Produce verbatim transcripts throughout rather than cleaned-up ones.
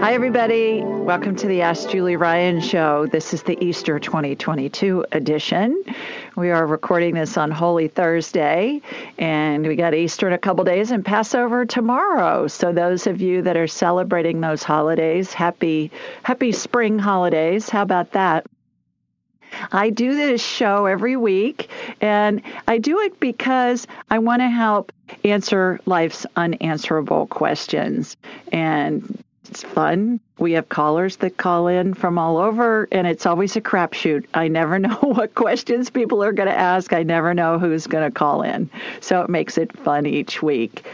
Hi, everybody. Welcome to the Ask Julie Ryan Show. This is the Easter twenty twenty-two edition. We are recording this on Holy Thursday, and we got Easter in a couple days and Passover tomorrow. So those of you that are celebrating those holidays, happy, happy spring holidays. How about that? I do this show every week, and I do it because I want to help answer life's unanswerable questions. And it's fun. We have callers that call in from all over, and it's always a crapshoot. I never know what questions people are going to ask. I never know who's going to call in. So it makes it fun each week.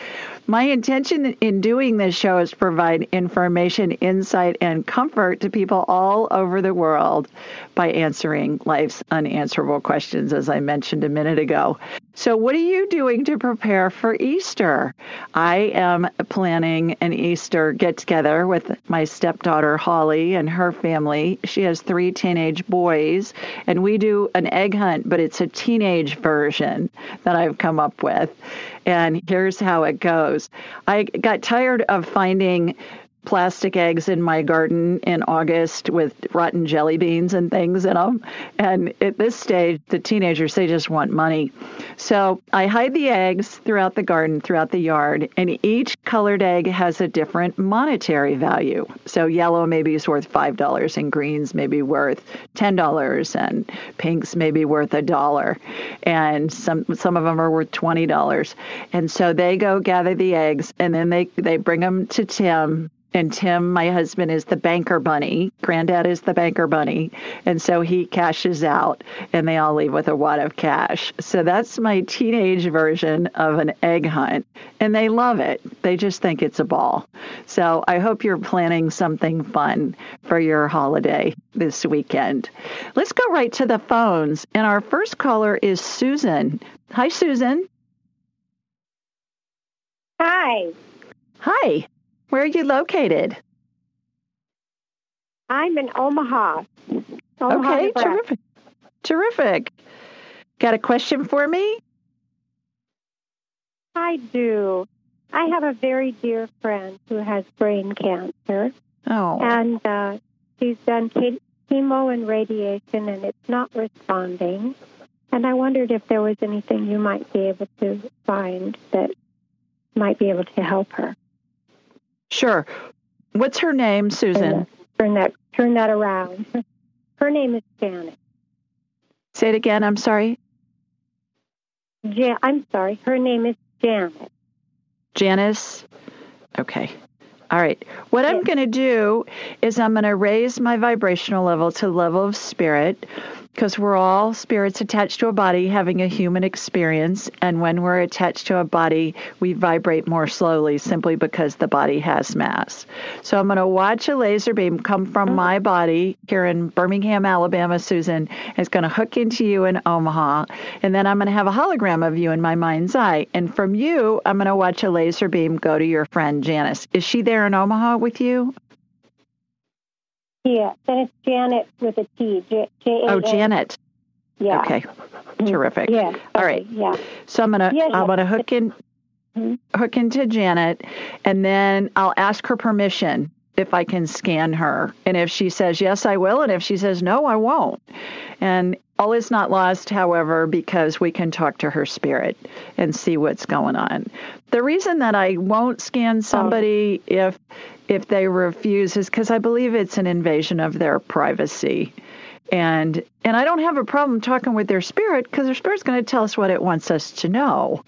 My intention in doing this show is to provide information, insight, and comfort to people all over the world by answering life's unanswerable questions, as I mentioned a minute ago. So what are you doing to prepare for Easter? I am planning an Easter get-together with my stepdaughter, Holly, and her family. She has three teenage boys, and we do an egg hunt, but it's a teenage version that I've come up with. And here's how it goes. I got tired of finding plastic eggs in my garden in August with rotten jelly beans and things in them. And at this stage, the teenagers, they just want money. So I hide the eggs throughout the garden, throughout the yard, and each colored egg has a different monetary value. So yellow maybe is worth five dollars and greens maybe worth ten dollars and pinks maybe worth a dollar. And some some of them are worth twenty dollars. And so they go gather the eggs and then they, they bring them to Tim. And Tim, my husband, is the banker bunny. Granddad is the banker bunny. And so he cashes out, and they all leave with a wad of cash. So that's my teenage version of an egg hunt. And they love it. They just think it's a ball. So I hope you're planning something fun for your holiday this weekend. Let's go right to the phones. And our first caller is Susan. Hi, Susan. Hi. Hi. Where are you located? I'm in Omaha. Omaha okay, Nebraska. terrific. Terrific. Got a question for me? I do. I have a very dear friend who has brain cancer. Oh. And uh, she's done chemo and radiation, and it's not responding. And I wondered if there was anything you might be able to find that might be able to help her. Sure. What's her name, Susan? Turn that turn that around. Her name is Janet. Say it again. I'm sorry. Ja- I'm sorry. Her name is Janet. Janice. Okay. All right. What I'm going to do is I'm going to raise my vibrational level to level of spirit. because we're all spirits attached to a body having a human experience. And when we're attached to a body, we vibrate more slowly simply because the body has mass. So I'm going to watch a laser beam come from my body here in Birmingham, Alabama, Susan. It's going to hook into you in Omaha. And then I'm going to have a hologram of you in my mind's eye. And from you, I'm going to watch a laser beam go to your friend, Janice. Is she there in Omaha with you? Yeah, and it's Janet with a T. J- J- oh, Janet. Yeah. Okay. Terrific. Yeah. Okay. All right. Yeah. So I'm gonna yeah, I'm yeah. gonna hook in, mm-hmm. hook into Janet, and then I'll ask her permission if I can scan her, and if she says yes, I will, and if she says no, I won't. And all is not lost, however, because we can talk to her spirit and see what's going on. The reason that I won't scan somebody oh. if if they refuse is because I believe it's an invasion of their privacy. And and I don't have a problem talking with their spirit because their spirit's going to tell us what it wants us to know.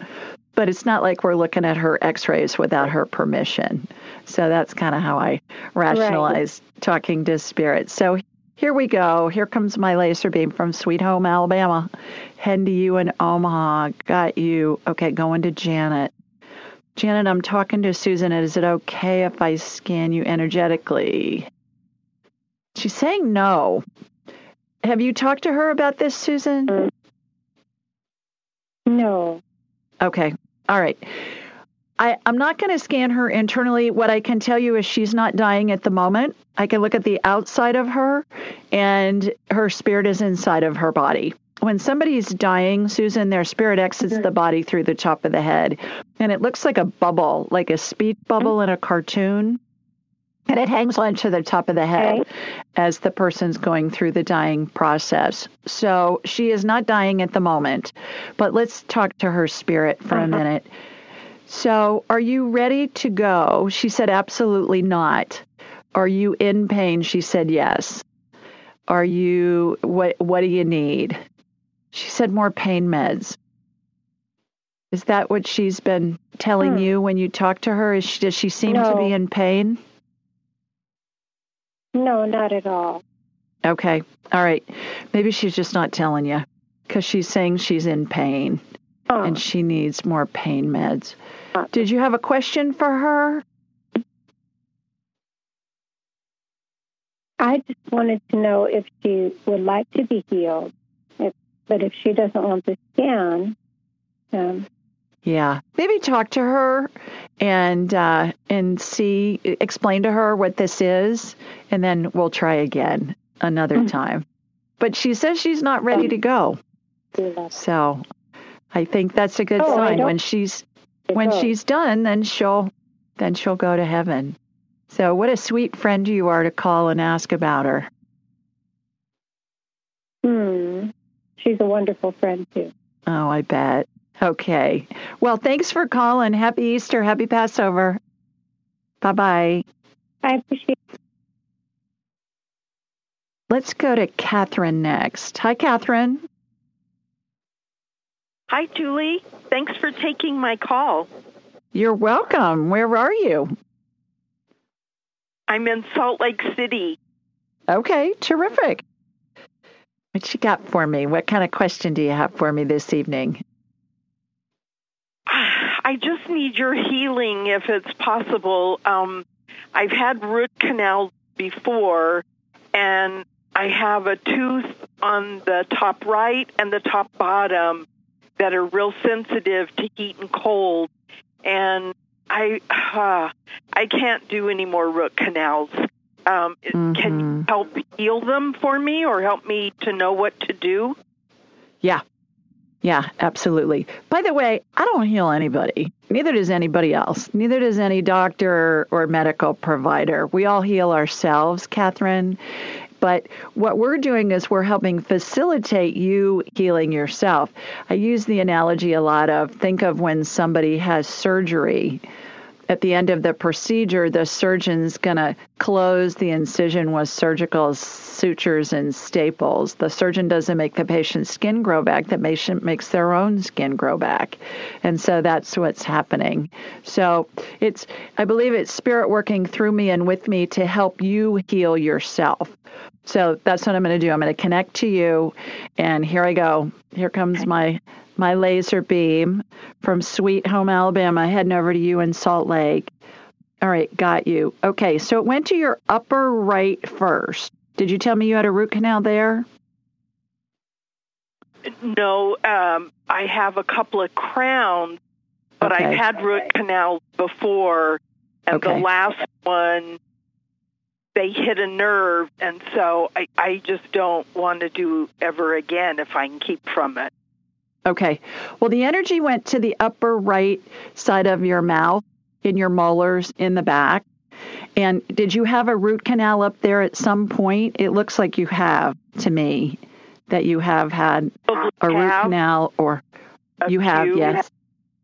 But it's not like we're looking at her x-rays without her permission. So that's kind of how I rationalize right. talking to spirit. So here we go. Here comes my laser beam from Sweet Home, Alabama. Heading to you in Omaha. Got you. Okay, going to Janet. Janet, I'm talking to Susan. Is it okay if I scan you energetically? She's saying no. Have you talked to her about this, Susan? No. Okay. All right. I, I'm not going to scan her internally. What I can tell you is she's not dying at the moment. I can look at the outside of her, and her spirit is inside of her body. When somebody's dying, Susan, their spirit exits the body through the top of the head, and it looks like a bubble, like a speed bubble in a cartoon, and it hangs onto the top of the head okay. as the person's going through the dying process. So she is not dying at the moment, but let's talk to her spirit for uh-huh. a minute. So are you ready to go? She said, absolutely not. Are you in pain? She said, yes. Are you, what What do you need? She said, more pain meds. Is that what she's been telling hmm. you when you talk to her? Is she, does she seem no. to be in pain? No, not at all. Okay. All right. Maybe she's just not telling you because she's saying she's in pain oh. and she needs more pain meds. Did you have a question for her? I just wanted to know if she would like to be healed, if, but if she doesn't want to scan. Um, yeah, maybe talk to her and uh, and see, explain to her what this is, and then we'll try again another mm-hmm. time. But she says she's not ready to go. So I think that's a good oh, sign when she's... When she's done, then she'll then she'll go to heaven. So what a sweet friend you are to call and ask about her. Hmm. She's a wonderful friend, too. Oh, I bet. Okay. Well, thanks for calling. Happy Easter. Happy Passover. Bye-bye. I appreciate it. Let's go to Catherine next. Hi, Catherine. Hi, Julie. Thanks for taking my call. You're welcome. Where are you? I'm in Salt Lake City. Okay, terrific. What you got for me? What kind of question do you have for me this evening? I just need your healing, if it's possible. Um, I've had root canals before, and I have a tooth on the top right and the top bottom that are real sensitive to heat and cold, and I uh, I can't do any more root canals. Um, mm-hmm. Can you help heal them for me or help me to know what to do? Yeah. Yeah, absolutely. By the way, I don't heal anybody. Neither does anybody else. Neither does any doctor or medical provider. We all heal ourselves, Catherine. But what we're doing is we're helping facilitate you healing yourself. I use the analogy a lot of, think of when somebody has surgery. At the end of the procedure, the surgeon's going to close the incision with surgical sutures and staples. The surgeon doesn't make the patient's skin grow back. The patient makes their own skin grow back. And so that's what's happening. So it's, I believe it's spirit working through me and with me to help you heal yourself. So that's what I'm going to do. I'm going to connect to you. And here I go. Here comes my my laser beam from Sweet Home, Alabama, heading over to you in Salt Lake. All right, got you. Okay, so it went to your upper right first. Did you tell me you had a root canal there? No, um, I have a couple of crowns, but okay. I've had root canals before, and okay. the last one, they hit a nerve, and so I, I just don't want to do ever again if I can keep from it. Okay. Well, the energy went to the upper right side of your mouth, in your molars, in the back. And did you have a root canal up there at some point? It looks like you have, to me, that you have had a root canal, or you have, yes.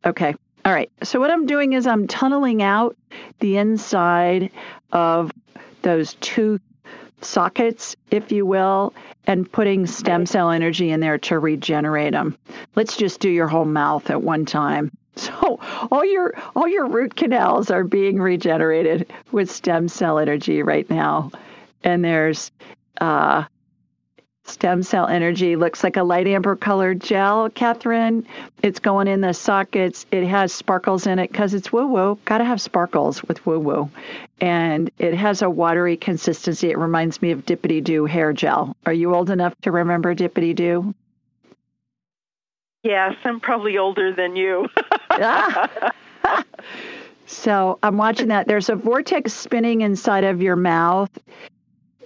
Okay. All right. So what I'm doing is I'm tunneling out the inside of those two sockets, if you will, and putting stem cell energy in there to regenerate them. Let's just do your whole mouth at one time. So all your all your root canals are being regenerated with stem cell energy right now. And there's uh, stem cell energy. Looks like a light amber colored gel, Catherine. It's going in the sockets. It has sparkles in it because it's woo-woo. Got to have sparkles with woo-woo. And it has a watery consistency. It reminds me of Dippity-Doo hair gel. Are you old enough to remember Dippity-Doo? Yes, I'm probably older than you. So I'm watching that. There's a vortex spinning inside of your mouth,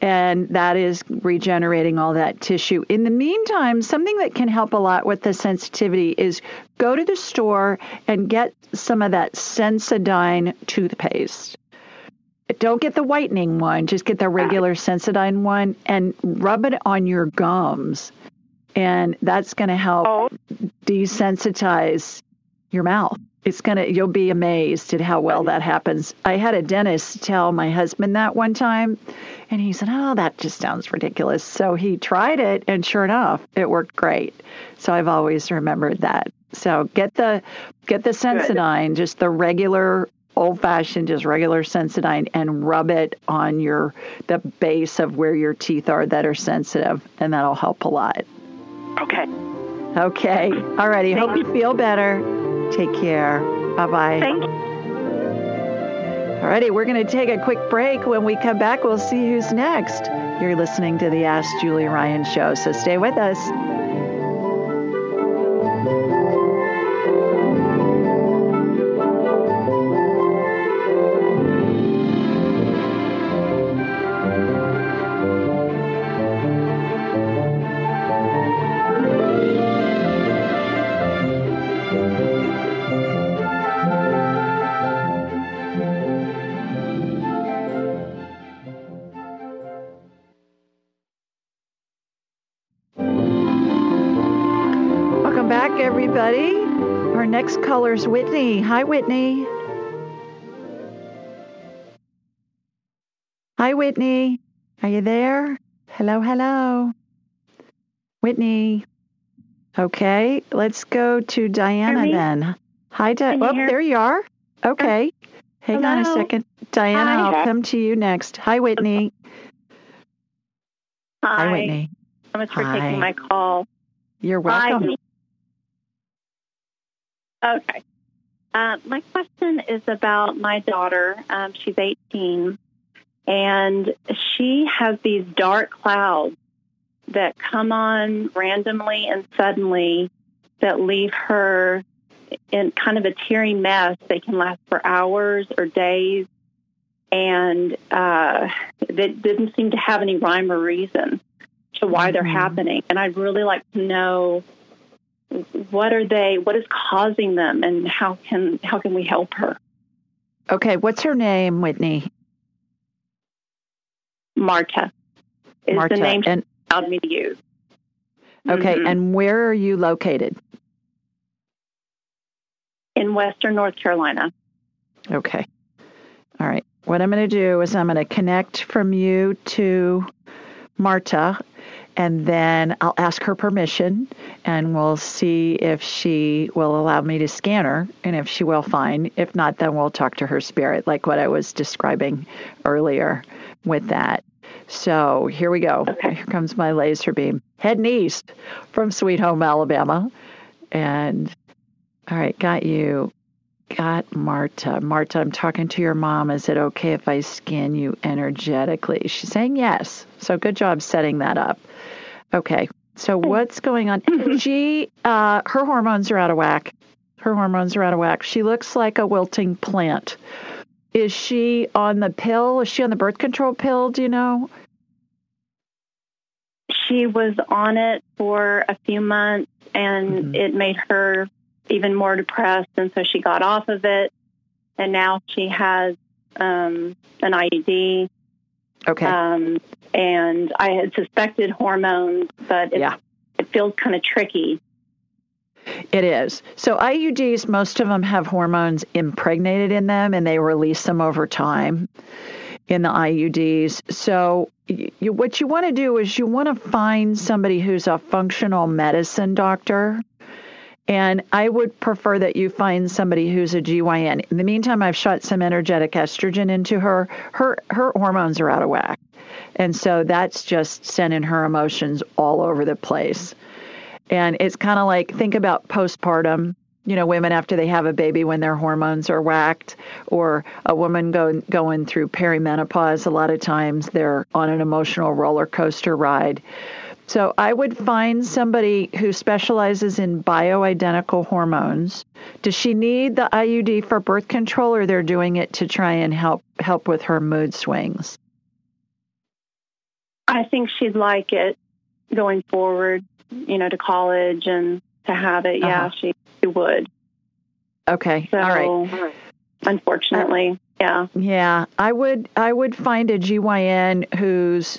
and that is regenerating all that tissue. In the meantime, something that can help a lot with the sensitivity is go to the store and get some of that Sensodyne toothpaste. Don't get the whitening one. Just get the regular Sensodyne one and rub it on your gums. And that's going to help oh. desensitize your mouth. It's going to, you'll be amazed at how well that happens. I had a dentist tell my husband that one time, and he said, oh, that just sounds ridiculous. So he tried it, and sure enough, it worked great. So I've always remembered that. So get the, get the Sensodyne, just the regular old-fashioned, just regular Sensodyne, and rub it on your, the base of where your teeth are that are sensitive, and that'll help a lot. Okay. Okay. All righty. Hope you feel better. Take care. Bye-bye. Thank you. All righty. We're going to take a quick break. When we come back, we'll see who's next. You're listening to the Ask Julie Ryan Show, so stay with us. Next caller's Whitney. Hi, Whitney. Hi, Whitney. Are you there? Hello, hello. Whitney. Okay, let's go to Diana then. Hi, Diana. Oh, there you are. Okay. Uh, Hang hello. on a second. Diana, Hi. I'll come to you next. Hi, Whitney. Hi, Hi Whitney. Thank you so much for Hi. taking my call. You're welcome. Hi. Okay. Uh, my question is about my daughter. Um, she's eighteen, and she has these dark clouds that come on randomly and suddenly that leave her in kind of a teary mess. They can last for hours or days, and uh, they didn't seem to have any rhyme or reason to why they're mm-hmm. happening. And I'd really like to know, what are they, what is causing them, and how can how can we help her? Okay, what's her name, Whitney? Marta is Marta. the name and, she allowed me to use. Okay, mm-hmm. and where are you located? In Western North Carolina. Okay. All right. What I'm going to do is I'm going to connect from you to Marta, and then I'll ask her permission, and we'll see if she will allow me to scan her, and if she will, fine. If not, then we'll talk to her spirit, like what I was describing earlier with that. So here we go. Okay. Here comes my laser beam. Heading east from Sweet Home, Alabama. And all right, got you. Got Marta. Marta, I'm talking to your mom. Is it okay if I scan you energetically? She's saying yes. So good job setting that up. Okay. So what's going on? She, uh, her hormones are out of whack. Her hormones are out of whack. She looks like a wilting plant. Is she on the pill? Is she on the birth control pill? Do you know? She was on it for a few months, and mm-hmm. it made her even more depressed, and so she got off of it, and now she has um, an I U D. Okay. Um, and I had suspected hormones, but it, yeah. it feels kind of tricky. It is. So I U Ds, most of them have hormones impregnated in them, and they release them over time in the I U Ds. So you, what you want to do is you want to find somebody who's a functional medicine doctor. And I would prefer that you find somebody who's a G Y N. In the meantime, I've shot some energetic estrogen into her. Her her hormones are out of whack. And so that's just sending her emotions all over the place. And it's kind of like, think about postpartum, you know, women after they have a baby when their hormones are whacked, or a woman go, going through perimenopause. A lot of times they're on an emotional roller coaster ride. So I would find somebody who specializes in bioidentical hormones. Does she need the I U D for birth control, or they're doing it to try and help help with her mood swings? I think she'd like it going forward, you know, to college and to have it. Yeah, uh-huh. she, she would. Okay. So, all right. All right. Unfortunately, uh, yeah. Yeah, I would I would find a G Y N who's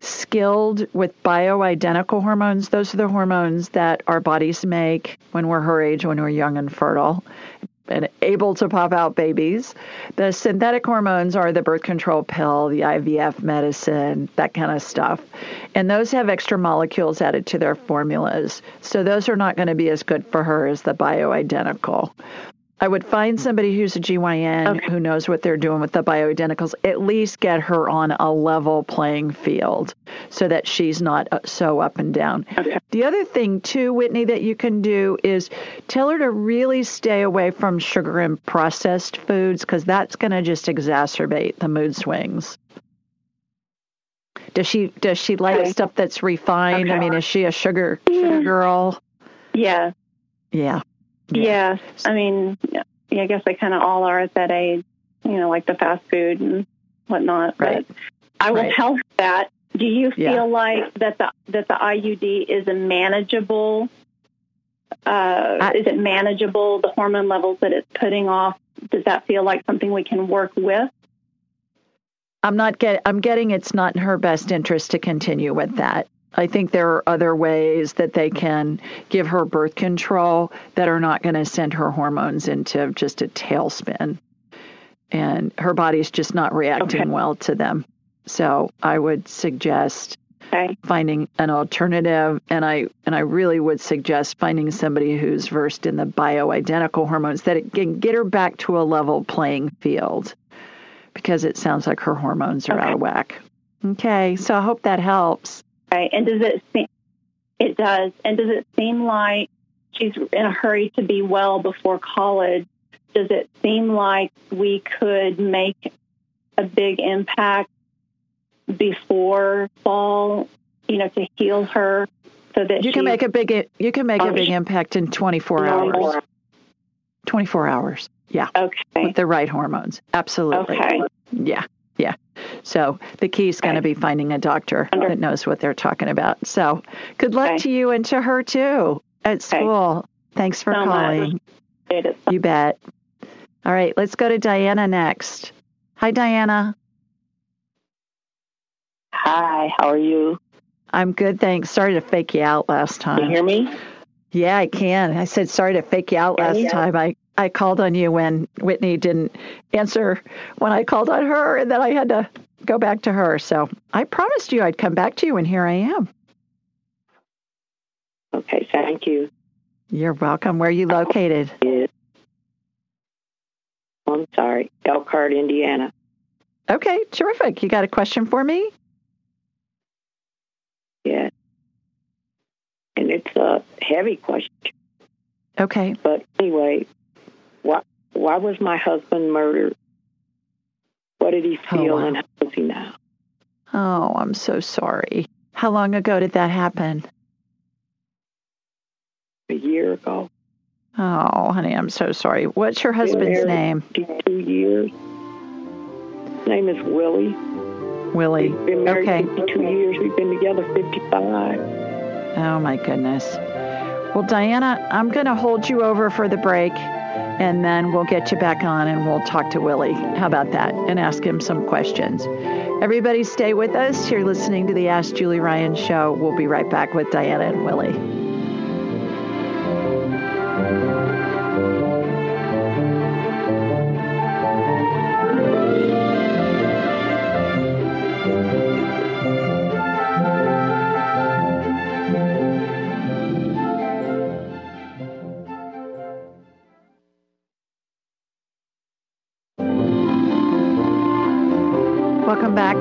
skilled with bioidentical hormones. Those are the hormones that our bodies make when we're her age, when we're young and fertile and able to pop out babies. The synthetic hormones are the birth control pill, the I V F medicine, that kind of stuff. And those have extra molecules added to their formulas. So those are not going to be as good for her as the bioidentical. I would find somebody who's a G Y N okay. who knows what they're doing with the bioidenticals, at least get her on a level playing field so that she's not so up and down. Okay. The other thing, too, Whitney, that you can do is tell her to really stay away from sugar and processed foods, because that's going to just exacerbate the mood swings. Does she does she like okay. stuff that's refined? Okay. I mean, is she a sugar, sugar girl? Yeah. Yeah. Yeah. yeah, I mean, yeah, I guess they kind of all are at that age, you know, like the fast food and whatnot. Right. But I will right. tell her that. Do you feel yeah. like that the that the I U D is a manageable? Uh, I, is it manageable? The hormone levels that it's putting off. Does that feel like something we can work with? I'm not get. I'm getting it's not in her best interest to continue with that. I think there are other ways that they can give her birth control that are not going to send her hormones into just a tailspin. And her body's just not reacting okay. well to them. So I would suggest okay. finding an alternative. And I and I really would suggest finding somebody who's versed in the bioidentical hormones, that it can get her back to a level playing field, because it sounds like her hormones are okay. out of whack. Okay, so I hope that helps. Right. And does it seem, it does. And does it seem like she's in a hurry to be well before college? Does it seem like we could make a big impact before fall, you know, to heal her so that you can make a big, you can make a big impact in twenty-four hours. twenty-four hours. Yeah. Okay. With the right hormones. Absolutely. Okay. Yeah. Yeah. So the key is going to be finding a doctor that knows what they're talking about. So good luck okay. to you and to her, too, at school. Okay. Thanks for so calling. Much. You bet. All right. Let's go to Diana next. Hi, Diana. Hi. How are you? I'm good, thanks. Sorry to fake you out last time. Can you hear me? Yeah, I can. I said sorry to fake you out last yeah. time. I I called on you when Whitney didn't answer when I called on her, and then I had to go back to her. So I promised you I'd come back to you, and here I am. Okay, thank you. You're welcome. Where are you located? I'm sorry, Elkhart, Indiana. Okay, terrific. You got a question for me? and it's a heavy question. Okay. But anyway, why, why was my husband murdered? What did he feel, oh, wow. and how does he now? Oh, I'm so sorry. How long ago did that happen? A year ago. Oh, honey, I'm so sorry. What's your husband's name? Two years. His name is Willie. Willie. We've been married okay. fifty-two years. We've been together fifty-five. Oh, my goodness. Well, Diana, I'm going to hold you over for the break, and then we'll get you back on, and we'll talk to Willie. How about that? And ask him some questions. Everybody stay with us. You're listening to the Ask Julie Ryan Show. We'll be right back with Diana and Willie.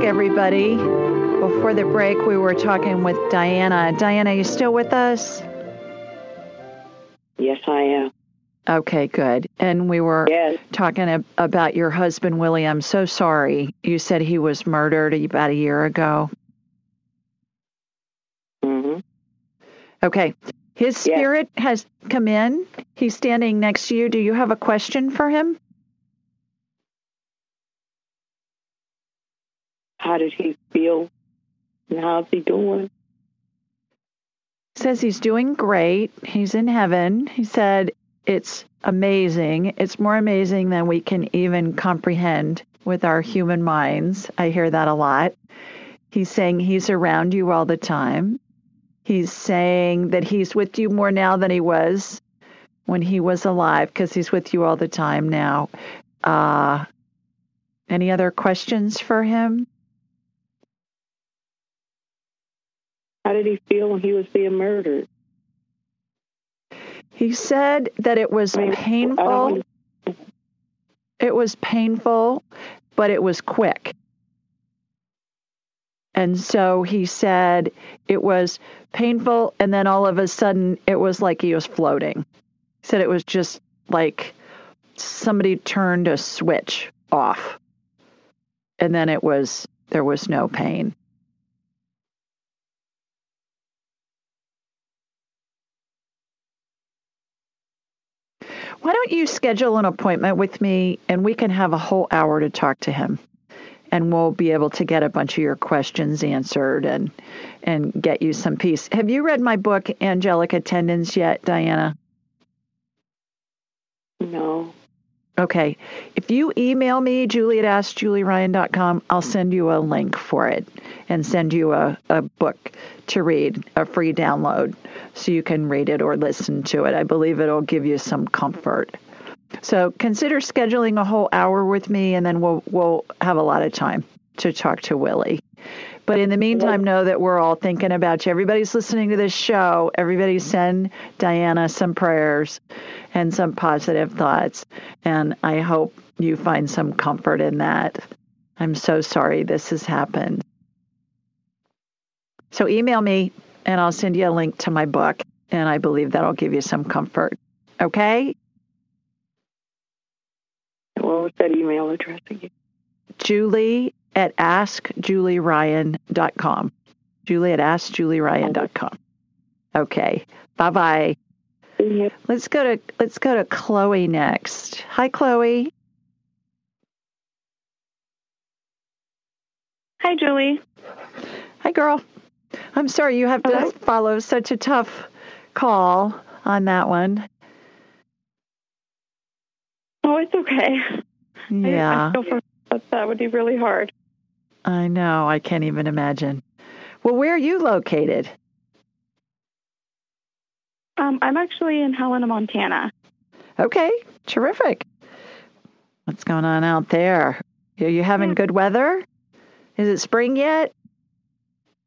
Everybody, before the break, we were talking with Diana. Diana, you still with us? Yes, I am. Okay, good. And we were yes. talking ab- about your husband, Willie. I'm so sorry. You said he was murdered about a year ago. Mm-hmm. Okay. His spirit yes. has come in. He's standing next to you. Do you have a question for him? How did he feel? And how's he doing? Says he's doing great. He's in heaven. He said it's amazing. It's more amazing than we can even comprehend with our human minds. I hear that a lot. He's saying he's around you all the time. He's saying that he's with you more now than he was when he was alive, because he's with you all the time now. Uh, any other questions for him? How did he feel when he was being murdered? He said that it was painful. It was painful, but it was quick. And so he said it was painful, and then all of a sudden it was like he was floating. He said it was just like somebody turned a switch off, and then it was there was no pain. Why don't you schedule an appointment with me, and we can have a whole hour to talk to him, and we'll be able to get a bunch of your questions answered and and get you some peace. Have you read my book, Angelic Attendance, yet, Diana? No. Okay. If you email me, Julie at ask julie ryan dot com, I'll send you a link for it and send you a, a book to read, a free download, so you can read it or listen to it. I believe it'll give you some comfort. So consider scheduling a whole hour with me, and then we'll we'll have a lot of time to talk to Willie. But in the meantime, know that we're all thinking about you. Everybody's listening to this show. Everybody send Diana some prayers and some positive thoughts. And I hope you find some comfort in that. I'm so sorry this has happened. So email me, and I'll send you a link to my book. And I believe that'll give you some comfort. Okay? What was that email address again? Julie at ask julie ryan dot com. Julie at ask julie ryan dot com. Okay. Bye-bye. Yep. Let's go to let's go to Chloe next. Hi, Chloe. Hi, Julie. Hi, girl. I'm sorry you have to Hello? follow such a tough call on that one. Oh, it's okay. Yeah. I, I feel for, that would be really hard. I know. I can't even imagine. Well, where are you located? Um, I'm actually in Helena, Montana. Okay. Terrific. What's going on out there? Are you having yeah. good weather? Is it spring yet?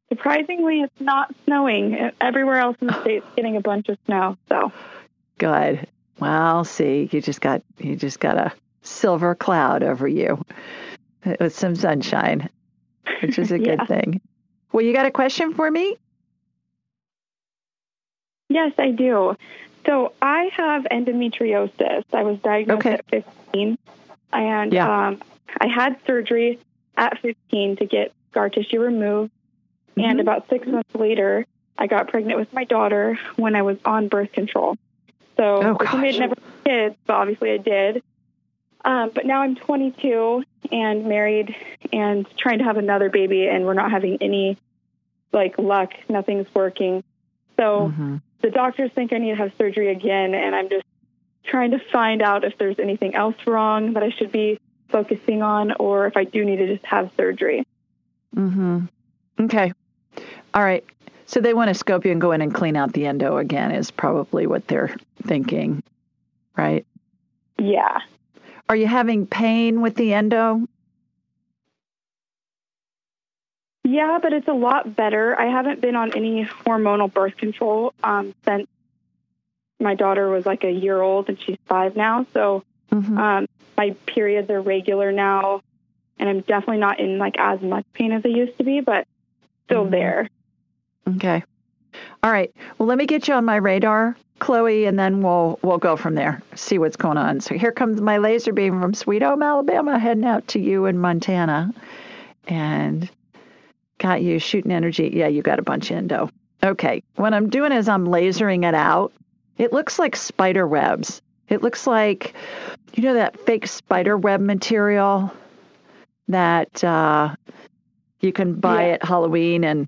Surprisingly, it's not snowing. Everywhere else in the state's getting a bunch of snow. So good. Well, see, you just got you just got a silver cloud over you with some sunshine, which is a yeah. good thing. Well, you got a question for me? Yes, I do. So I have endometriosis. I was diagnosed okay. at fifteen, and yeah. um, I had surgery at fifteen to get scar tissue removed. Mm-hmm. And about six months later, I got pregnant with my daughter when I was on birth control. So oh, I had never had kids, but obviously I did. Um, but now I'm twenty-two and married and trying to have another baby, and we're not having any like luck. Nothing's working. So mm-hmm. the doctors think I need to have surgery again, and I'm just trying to find out if there's anything else wrong that I should be focusing on, or if I do need to just have surgery. Mm-hmm. Okay. All right. So they want to scope you and go in and clean out the endo again is probably what they're thinking, right? Yeah. Are you having pain with the endo? Yeah, but it's a lot better. I haven't been on any hormonal birth control um, since my daughter was like a year old, and she's five now. So mm-hmm. um, my periods are regular now, and I'm definitely not in like as much pain as I used to be, but still mm-hmm. there. Okay. All right. Well, let me get you on my radar, Chloe, and then we'll we'll go from there, see what's going on. So here comes my laser beam from Sweet Home, Alabama, heading out to you in Montana. And got you shooting energy. Yeah, you got a bunch of endo. Okay. What I'm doing is I'm lasering it out. It looks like spider webs. It looks like, you know, that fake spider web material that uh, you can buy yeah. at Halloween and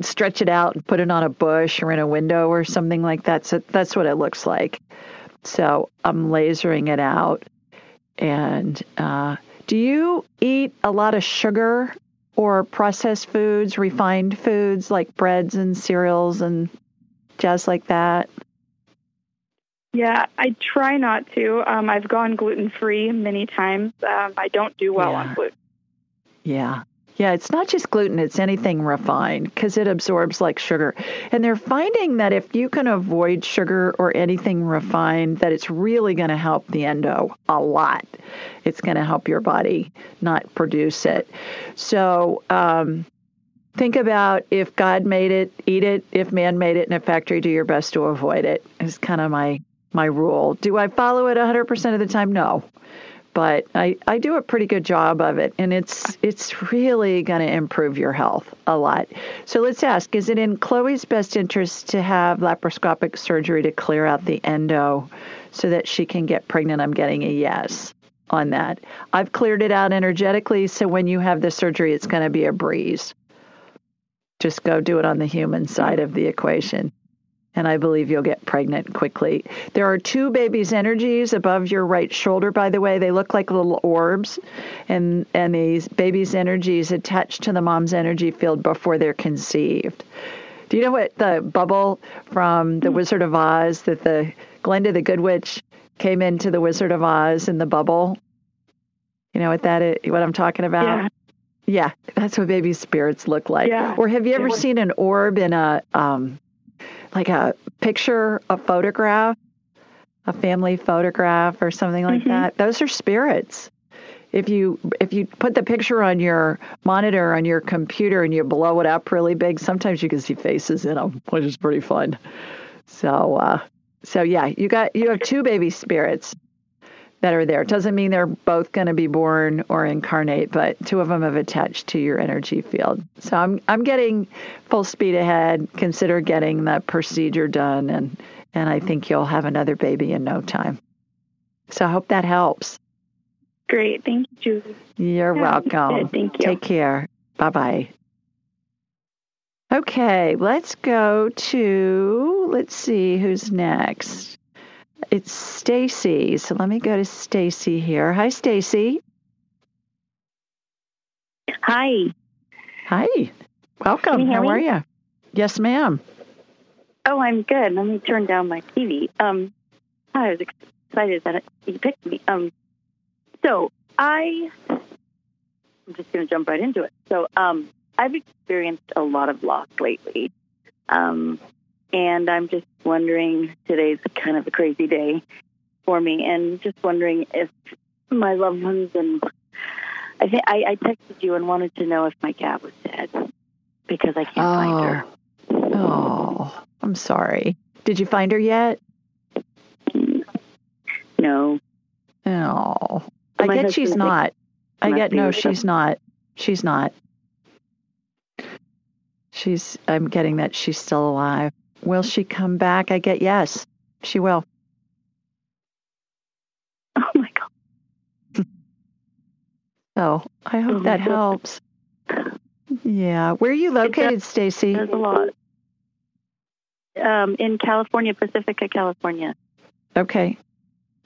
stretch it out and put it on a bush or in a window or something like that. So that's what it looks like. So I'm lasering it out. And uh, do you eat a lot of sugar or processed foods, refined foods like breads and cereals and jazz like that? Yeah, I try not to. Um, I've gone gluten-free many times. Um, I don't do well yeah. on gluten. Yeah. Yeah, it's not just gluten, it's anything refined because it absorbs like sugar. And they're finding that if you can avoid sugar or anything refined, that it's really going to help the endo a lot. It's going to help your body not produce it. So um, think about if God made it, eat it. If man made it in a factory, do your best to avoid it is kind of my, my rule. Do I follow it one hundred percent of the time? No. But I, I do a pretty good job of it, and it's it's really going to improve your health a lot. So let's ask, is it in Chloe's best interest to have laparoscopic surgery to clear out the endo so that she can get pregnant? I'm getting a yes on that. I've cleared it out energetically, so when you have the surgery, it's going to be a breeze. Just go do it on the human side of the equation. And I believe you'll get pregnant quickly. There are two baby's energies above your right shoulder, by the way. They look like little orbs. And, and these baby's energies attached to the mom's energy field before they're conceived. Do you know what the bubble from The Wizard of Oz, that the Glinda the Good Witch came into the Wizard of Oz in the bubble? You know what that is, what I'm talking about? Yeah. Yeah, that's what baby spirits look like. Yeah. Or have you ever seen an orb in a... Um, like a picture, a photograph, a family photograph or something like mm-hmm. that. Those are spirits. If you if you put the picture on your monitor, on your computer, and you blow it up really big, sometimes you can see faces in them, which is pretty fun. So, uh, so yeah, you got you have two baby spirits that are there. It doesn't mean they're both going to be born or incarnate, but two of them have attached to your energy field. So I'm I'm getting full speed ahead. Consider getting that procedure done, and, and I think you'll have another baby in no time. So I hope that helps. Great. Thank you, Julie. You're yeah, welcome. You Thank you. Take care. Bye-bye. Okay, let's go to, let's see who's next. It's Stacy. So let me go to Stacy here. Hi, Stacy. Hi. Hi. Welcome. How me? Are you? Yes, ma'am. Oh, I'm good. Let me turn down my T V. Um, I was excited that you picked me. Um, so I, I'm just going to jump right into it. So um, I've experienced a lot of loss lately. Um. And I'm just wondering, today's kind of a crazy day for me, and just wondering if my loved ones, and I think I, I texted you and wanted to know if my cat was dead because I can't oh. find her. Oh, I'm sorry. Did you find her yet? No. Oh. I get she's not. I get no, she's not. She's not. She's, I'm getting that she's still alive. Will she come back? I get yes. She will. Oh, my God. So I hope oh that helps. Yeah. Where are you located, Stacy? There's a lot. Um, in California, Pacifica, California. Okay.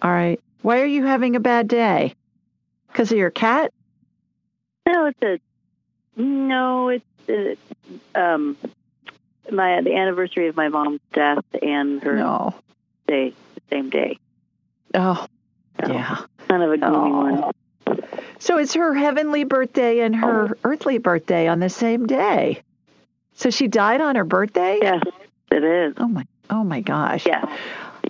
All right. Why are you having a bad day? Because of your cat? No, it's a... No, it's... Uh, um, my the anniversary of my mom's death and her no. day the same day. Oh, so, yeah, kind of a gloomy oh. one. So it's her heavenly birthday and her oh. earthly birthday on the same day. So she died on her birthday? Yes, it is. Oh my, oh my gosh. Yeah,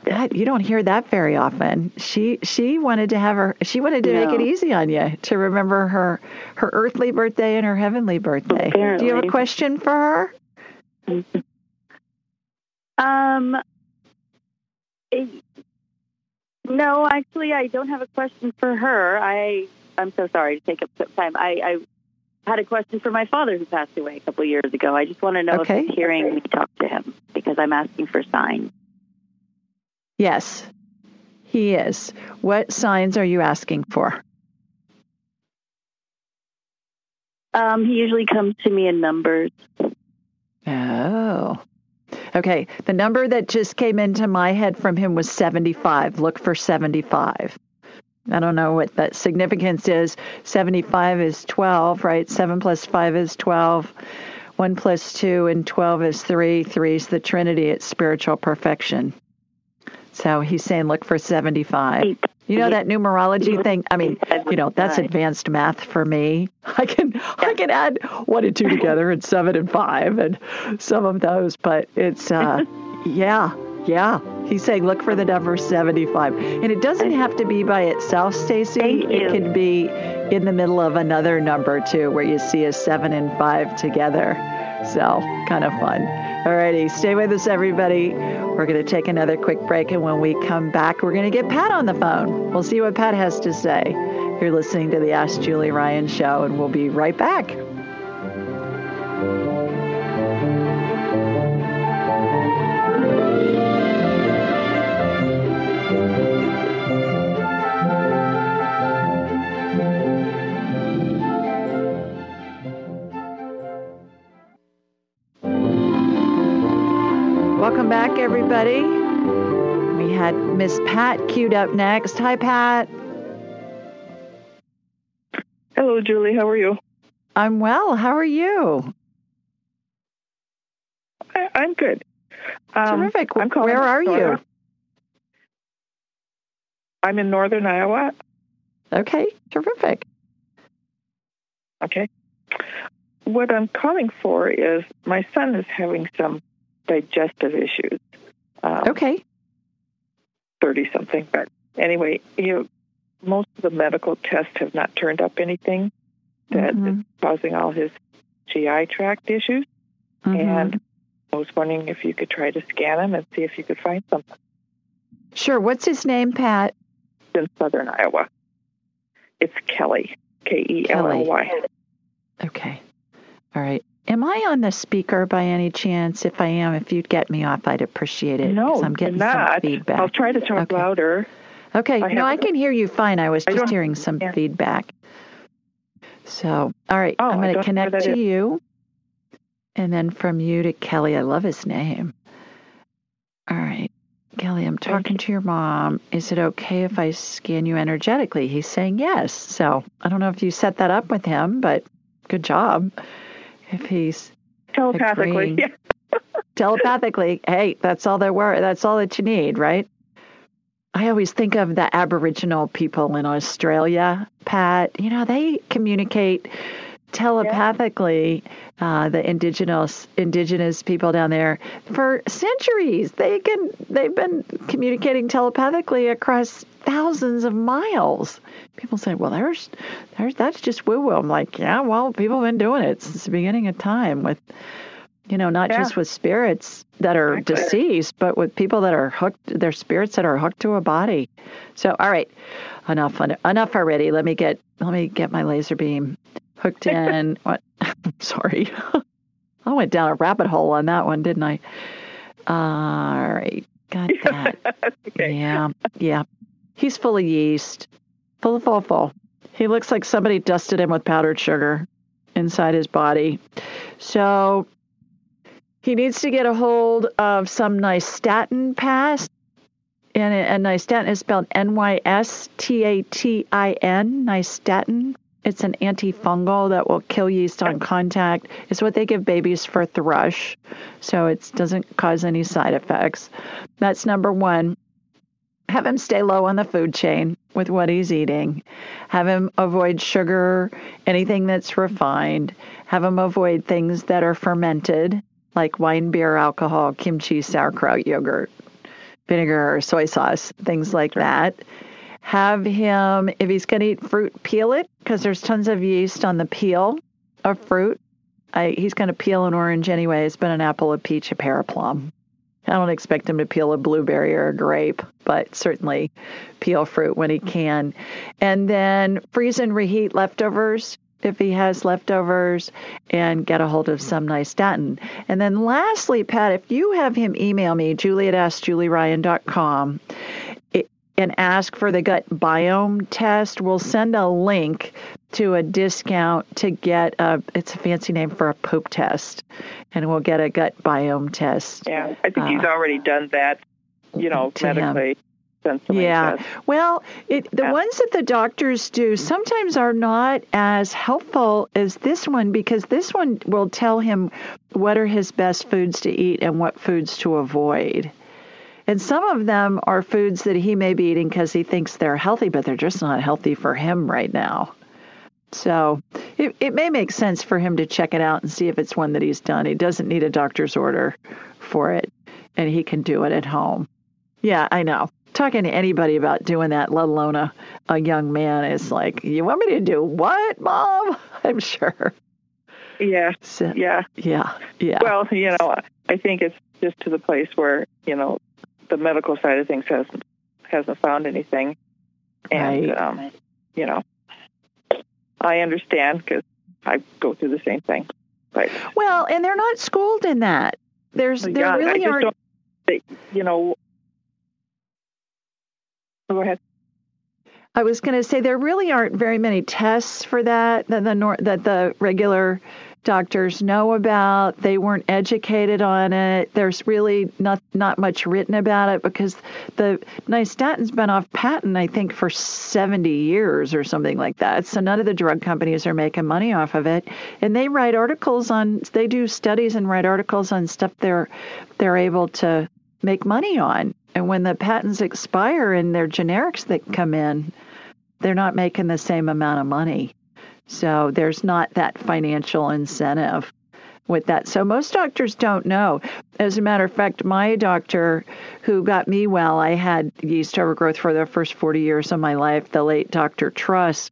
that, you don't hear that very often. She she wanted to have her. She wanted to no. make it easy on you to remember her her earthly birthday and her heavenly birthday. Apparently. Do you have a question for her? Um, it, no, actually, I don't have a question for her. I, I'm so sorry to take up some time. I, I had a question for my father who passed away a couple of years ago. I just want to know okay. if he's hearing okay. me talk to him because I'm asking for signs. Yes, he is. What signs are you asking for? Um, he usually comes to me in numbers. Oh, okay. The number that just came into my head from him was seventy-five. Look for seventy-five. I don't know what that significance is. seventy-five is twelve, right? seven plus five is twelve. one plus two and twelve is three. three is the Trinity. It's spiritual perfection. So he's saying look for seventy-five. You know that numerology thing? I mean, you know, that's advanced math for me. I can I can add one and two together and seven and five and some of those, but it's, uh, yeah, yeah. He's saying look for the number seventy-five. And it doesn't have to be by itself, Stacy. It can be in the middle of another number, too, where you see a seven and five together. So kind of fun. All righty. Stay with us, everybody. We're going to take another quick break. And when we come back, we're going to get Pat on the phone. We'll see what Pat has to say. You're listening to the Ask Julie Ryan Show, and we'll be right back. Welcome back, everybody. We had Miss Pat queued up next. Hi, Pat. Hello, Julie. How are you? I'm well. How are you? I, I'm good. Um, Terrific. I'm Where are you? I'm in Northern Iowa. Okay. Terrific. Okay. What I'm calling for is my son is having some digestive issues. Um, okay. thirty-something, but anyway, you know, most of the medical tests have not turned up anything that mm-hmm. is causing all his G I tract issues, mm-hmm. and I was wondering if you could try to scan him and see if you could find something. Sure. What's his name, Pat? It's in Southern Iowa. It's Kelly, K E L L Y. Kelly. Okay. All right. Am I on the speaker by any chance? If I am, if you'd get me off, I'd appreciate it. No, I'm getting not. some feedback. I'll try to talk okay. louder. Okay. I no, I can hear you fine. I was just I hearing some yeah. feedback. So, all right. Oh, I'm going to connect to is. you. And then from you to Kelly. I love his name. All right. Kelly, I'm talking to your mom. Is it okay if I scan you energetically? He's saying yes. So I don't know if you set that up with him, but good job. If he's telepathically, yeah. telepathically, hey, that's all there were. That's all that you need, right? I always think of the Aboriginal people in Australia, Pat. You know, they communicate telepathically. Yeah. Uh, the indigenous indigenous people down there for centuries. They can they've been communicating telepathically across thousands of miles. People say, well, there's, there's that's just woo-woo. I'm like, yeah, well, people have been doing it since the beginning of time with you know, not yeah. just with spirits that are exactly. deceased, but with people that are hooked, their spirits that are hooked to a body. So, all right, enough, enough already. Let me get, let me get my laser beam hooked in. What? Sorry. I went down a rabbit hole on that one, didn't I? Uh, all right. Got that. Okay. Yeah. Yeah. He's full of yeast. Full of fofo. He looks like somebody dusted him with powdered sugar inside his body. So he needs to get a hold of some Nystatin pass. And, and Nystatin is spelled N Y S T A T I N, Nystatin. It's an antifungal that will kill yeast on contact. It's what they give babies for thrush, so it doesn't cause any side effects. That's number one. Have him stay low on the food chain with what he's eating. Have him avoid sugar, anything that's refined. Have him avoid things that are fermented, like wine, beer, alcohol, kimchi, sauerkraut, yogurt, vinegar, soy sauce, things like that. Have him, if he's going to eat fruit, peel it, because there's tons of yeast on the peel of fruit. I, he's going to peel an orange anyway. It's been an apple, a peach, a pear, a plum. I don't expect him to peel a blueberry or a grape, but certainly peel fruit when he can. And then freeze and reheat leftovers if he has leftovers, and get a hold of some Nystatin. And then lastly, Pat, if you have him email me, Julie at ask julie ryan dot com, and ask for the gut biome test, we'll send a link to a discount to get a, it's a fancy name for a poop test, and we'll get a gut biome test. Yeah, I think uh, he's already done that, you know, medically. Yeah, tests. well, it, the yeah. ones that the doctors do sometimes are not as helpful as this one, because this one will tell him what are his best foods to eat and what foods to avoid. And some of them are foods that he may be eating because he thinks they're healthy, but they're just not healthy for him right now. So it, it may make sense for him to check it out and see if it's one that he's done. He doesn't need a doctor's order for it, and he can do it at home. Yeah, I know. Talking to anybody about doing that, let alone a, a young man, is like, you want me to do what, Mom? I'm sure. Yeah, so, yeah. Yeah, yeah. Well, you know, I think it's just to the place where, you know, the medical side of things hasn't hasn't found anything, and right. um, you know, I understand because I go through the same thing. But well, and they're not schooled in that. There's there God, really are. They, you know, go ahead. I was going to say there really aren't very many tests for that that the that the regular doctors know about. They weren't educated on it. There's really not not much written about it, because the Nystatin's been off patent, I think, for seventy years or something like that. So none of the drug companies are making money off of it. And they write articles on, they do studies and write articles on stuff they're they're able to make money on. And when the patents expire and their generics that come in, they're not making the same amount of money. So there's not that financial incentive with that. So most doctors don't know. As a matter of fact, my doctor who got me well, I had yeast overgrowth for the first forty years of my life, the late Doctor Truss,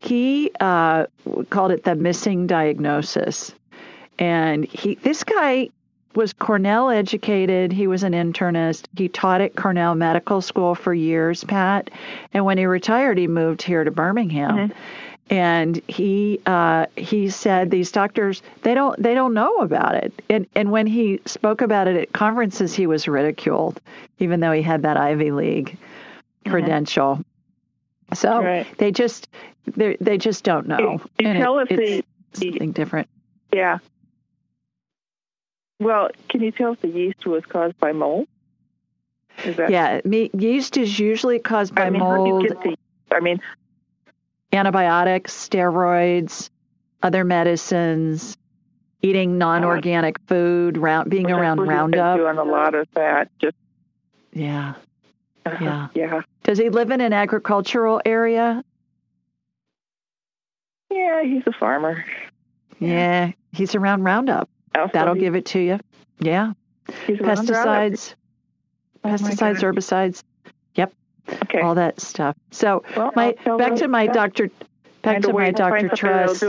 he uh, called it the missing diagnosis. And he, this guy was Cornell educated. He was an internist. He taught at Cornell Medical School for years, Pat. And when he retired, he moved here to Birmingham. Mm-hmm. And he uh, he said these doctors, they don't they don't know about it. And and when he spoke about it at conferences, he was ridiculed, even though he had that Ivy League credential. Mm-hmm. So right. they just they they just don't know. You, you tell it, us it's the, something different. Yeah. Well, can you tell if the yeast was caused by mold? Is that yeah, me, yeast is usually caused by I mean, mold. How do you get the, I mean. Antibiotics, steroids, other medicines, eating non-organic uh, food, round, being around Roundup. Doing a lot of that. Just yeah, uh, yeah, yeah. Does he live in an agricultural area? Yeah, he's a farmer. Yeah, yeah he's around Roundup. Also, That'll he, give it to you. Yeah, he's pesticides, pesticides, oh herbicides. Okay. All that stuff. So well, my back to my doctor, back to my Doctor Truss.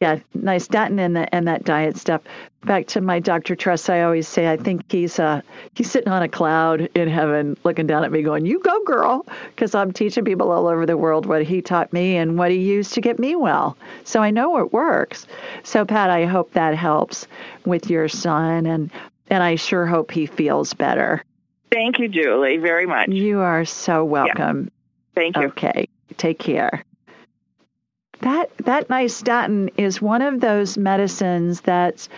Yeah, Nystatin and, the, and that diet stuff. Back to my Doctor Truss, I always say, I think he's uh, he's sitting on a cloud in heaven looking down at me going, you go, girl, because I'm teaching people all over the world what he taught me and what he used to get me well. So I know it works. So, Pat, I hope that helps with your son, and and I sure hope he feels better. Thank you, Julie, very much. You are so welcome. Yeah. Thank you. Okay, take care. That that Nystatin is one of those medicines that's,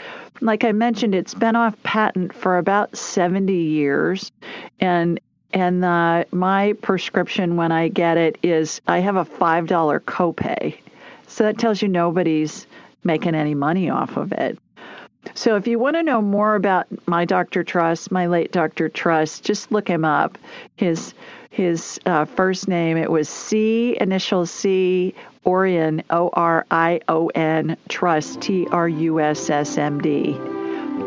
like I mentioned, it's been off patent for about seventy years, and and uh, my prescription when I get it is I have a five dollars copay, so that tells you nobody's making any money off of it. So if you want to know more about my Doctor Truss, my late Doctor Truss, just look him up. His his uh, first name, it was C, initial C, Orion, O R I O N, Truss, T R U S S M D.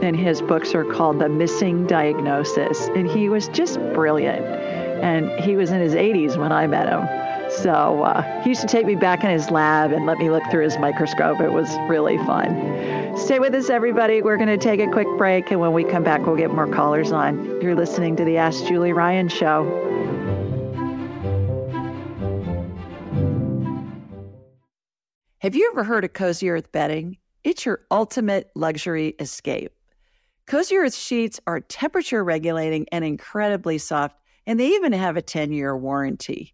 And his books are called The Missing Diagnosis. And he was just brilliant. And he was in his eighties when I met him. So uh, he used to take me back in his lab and let me look through his microscope. It was really fun. Stay with us, everybody. We're going to take a quick break. And when we come back, we'll get more callers on. You're listening to the Ask Julie Ryan Show. Have you ever heard of Cozy Earth bedding? It's your ultimate luxury escape. Cozy Earth sheets are temperature regulating and incredibly soft, and they even have a ten-year warranty.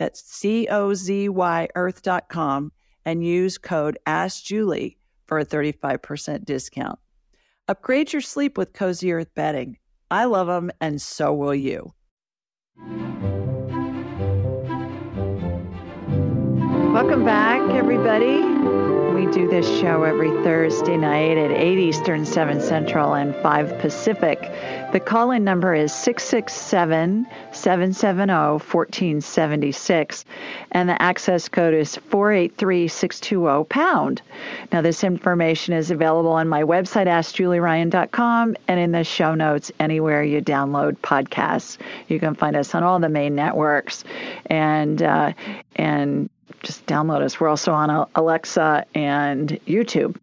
That's C O Z Y Earth dot com and use code AskJulie for a thirty-five percent discount. Upgrade your sleep with Cozy Earth bedding. I love them, and so will you. Welcome back, everybody. We do this show every Thursday night at eight Eastern, seven Central, and five Pacific. The call-in number is six six seven, seven seven zero, one four seven six, and the access code is four eight three, six two zero, pound. Now, this information is available on my website, ask julie ryan dot com, and in the show notes anywhere you download podcasts. You can find us on all the main networks, and uh, and just download us. We're also on Alexa and YouTube.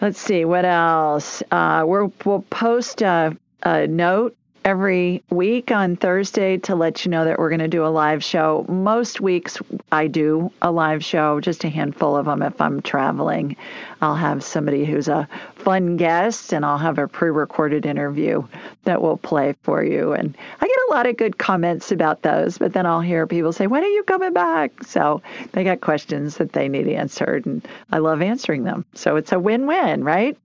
Let's see, what else? Uh, we're, we'll post a, a note every week on Thursday to let you know that we're going to do a live show. Most weeks I do a live show, just a handful of them if I'm traveling. I'll have somebody who's a fun guest, and I'll have a pre-recorded interview that will play for you. And I get a lot of good comments about those, but then I'll hear people say, when are you coming back? So they got questions that they need answered, and I love answering them. So it's a win-win, right?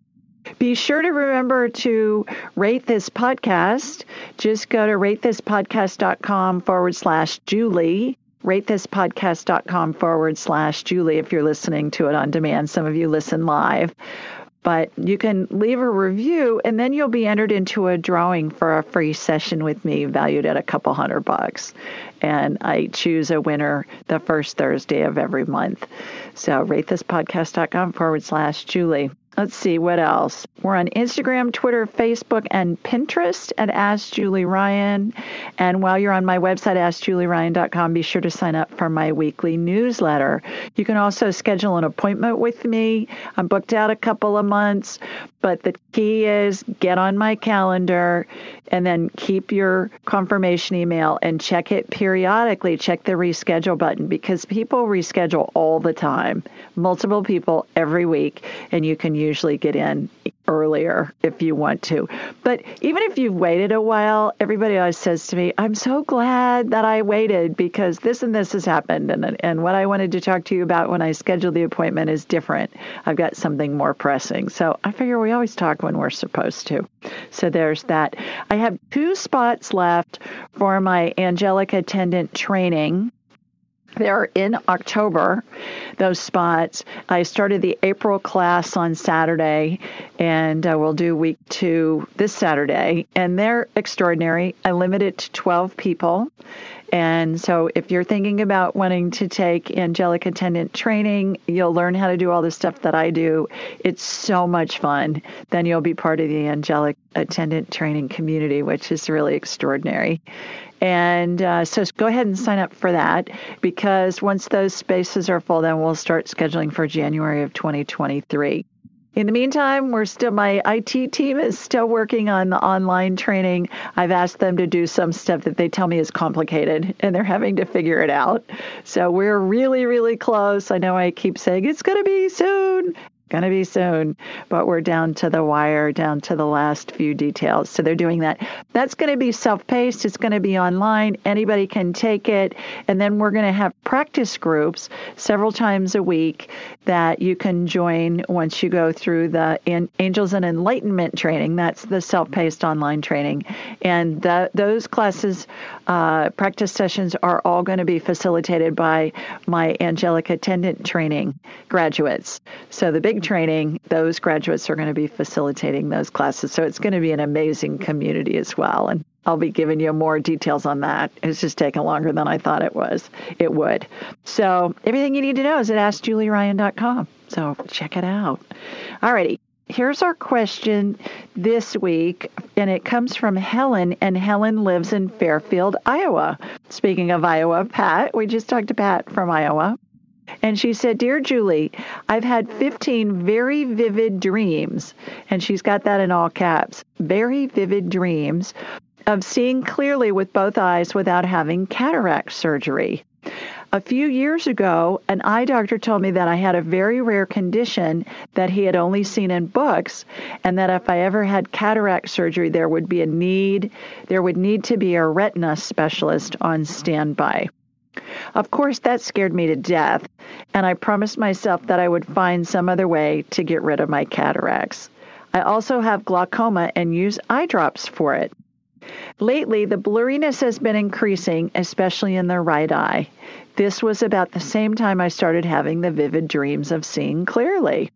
Be sure to remember to rate this podcast. Just go to ratethispodcast.com forward slash Julie. ratethispodcast.com forward slash Julie if you're listening to it on demand. Some of you listen live. But you can leave a review, and then you'll be entered into a drawing for a free session with me valued at a couple hundred bucks. And I choose a winner the first Thursday of every month. So ratethispodcast.com forward slash Julie. Let's see, what else? We're on Instagram, Twitter, Facebook, and Pinterest at Ask Julie Ryan. And while you're on my website, ask julie ryan dot com, be sure to sign up for my weekly newsletter. You can also schedule an appointment with me. I'm booked out a couple of months, but the key is get on my calendar and then keep your confirmation email and check it periodically. Check the reschedule button because people reschedule all the time, multiple people every week, and you can use usually get in earlier if you want to. But even if you've waited a while, everybody always says to me, I'm so glad that I waited because this and this has happened. And, and what I wanted to talk to you about when I scheduled the appointment is different. I've got something more pressing. So I figure we always talk when we're supposed to. So there's that. I have two spots left for my Angelic Attendant training. They're in October, those spots. I started the April class on Saturday, and uh, we'll do week two this Saturday. And they're extraordinary. I limit it to twelve people. And so if you're thinking about wanting to take Angelic Attendant training, you'll learn how to do all the stuff that I do. It's so much fun. Then you'll be part of the Angelic Attendant training community, which is really extraordinary. And uh, so go ahead and sign up for that, because once those spaces are full, then we'll start scheduling for January of twenty twenty-three. In the meantime, we're still, my I T team is still working on the online training. I've asked them to do some stuff that they tell me is complicated, and they're having to figure it out. So we're really, really close. I know I keep saying it's going to be soon, going to be soon, but we're down to the wire, down to the last few details. So they're doing that. That's going to be self-paced. It's going to be online. Anybody can take it. And then we're going to have practice groups several times a week that you can join once you go through the Angels and Enlightenment training. That's the self-paced online training. And the, those classes, uh, practice sessions are all going to be facilitated by my Angelic Attendant training graduates. So the big training, those graduates are going to be facilitating those classes. So it's going to be an amazing community as well. And I'll be giving you more details on that. It's just taking longer than I thought it was. It would. So everything you need to know is at ask julie ryan dot com. So check it out. All righty. Here's our question this week, and it comes from Helen, and Helen lives in Fairfield, Iowa. Speaking of Iowa, Pat, we just talked to Pat from Iowa. And she said, "Dear Julie, I've had fifteen very vivid dreams," and she's got that in all caps, "very vivid dreams of seeing clearly with both eyes without having cataract surgery. A few years ago, an eye doctor told me that I had a very rare condition that he had only seen in books, and that if I ever had cataract surgery, there would be a need, there would need to be a retina specialist on standby. Of course, that scared me to death, and I promised myself that I would find some other way to get rid of my cataracts. I also have glaucoma and use eye drops for it. Lately, the blurriness has been increasing, especially in the right eye. This was about the same time I started having the vivid dreams of seeing clearly.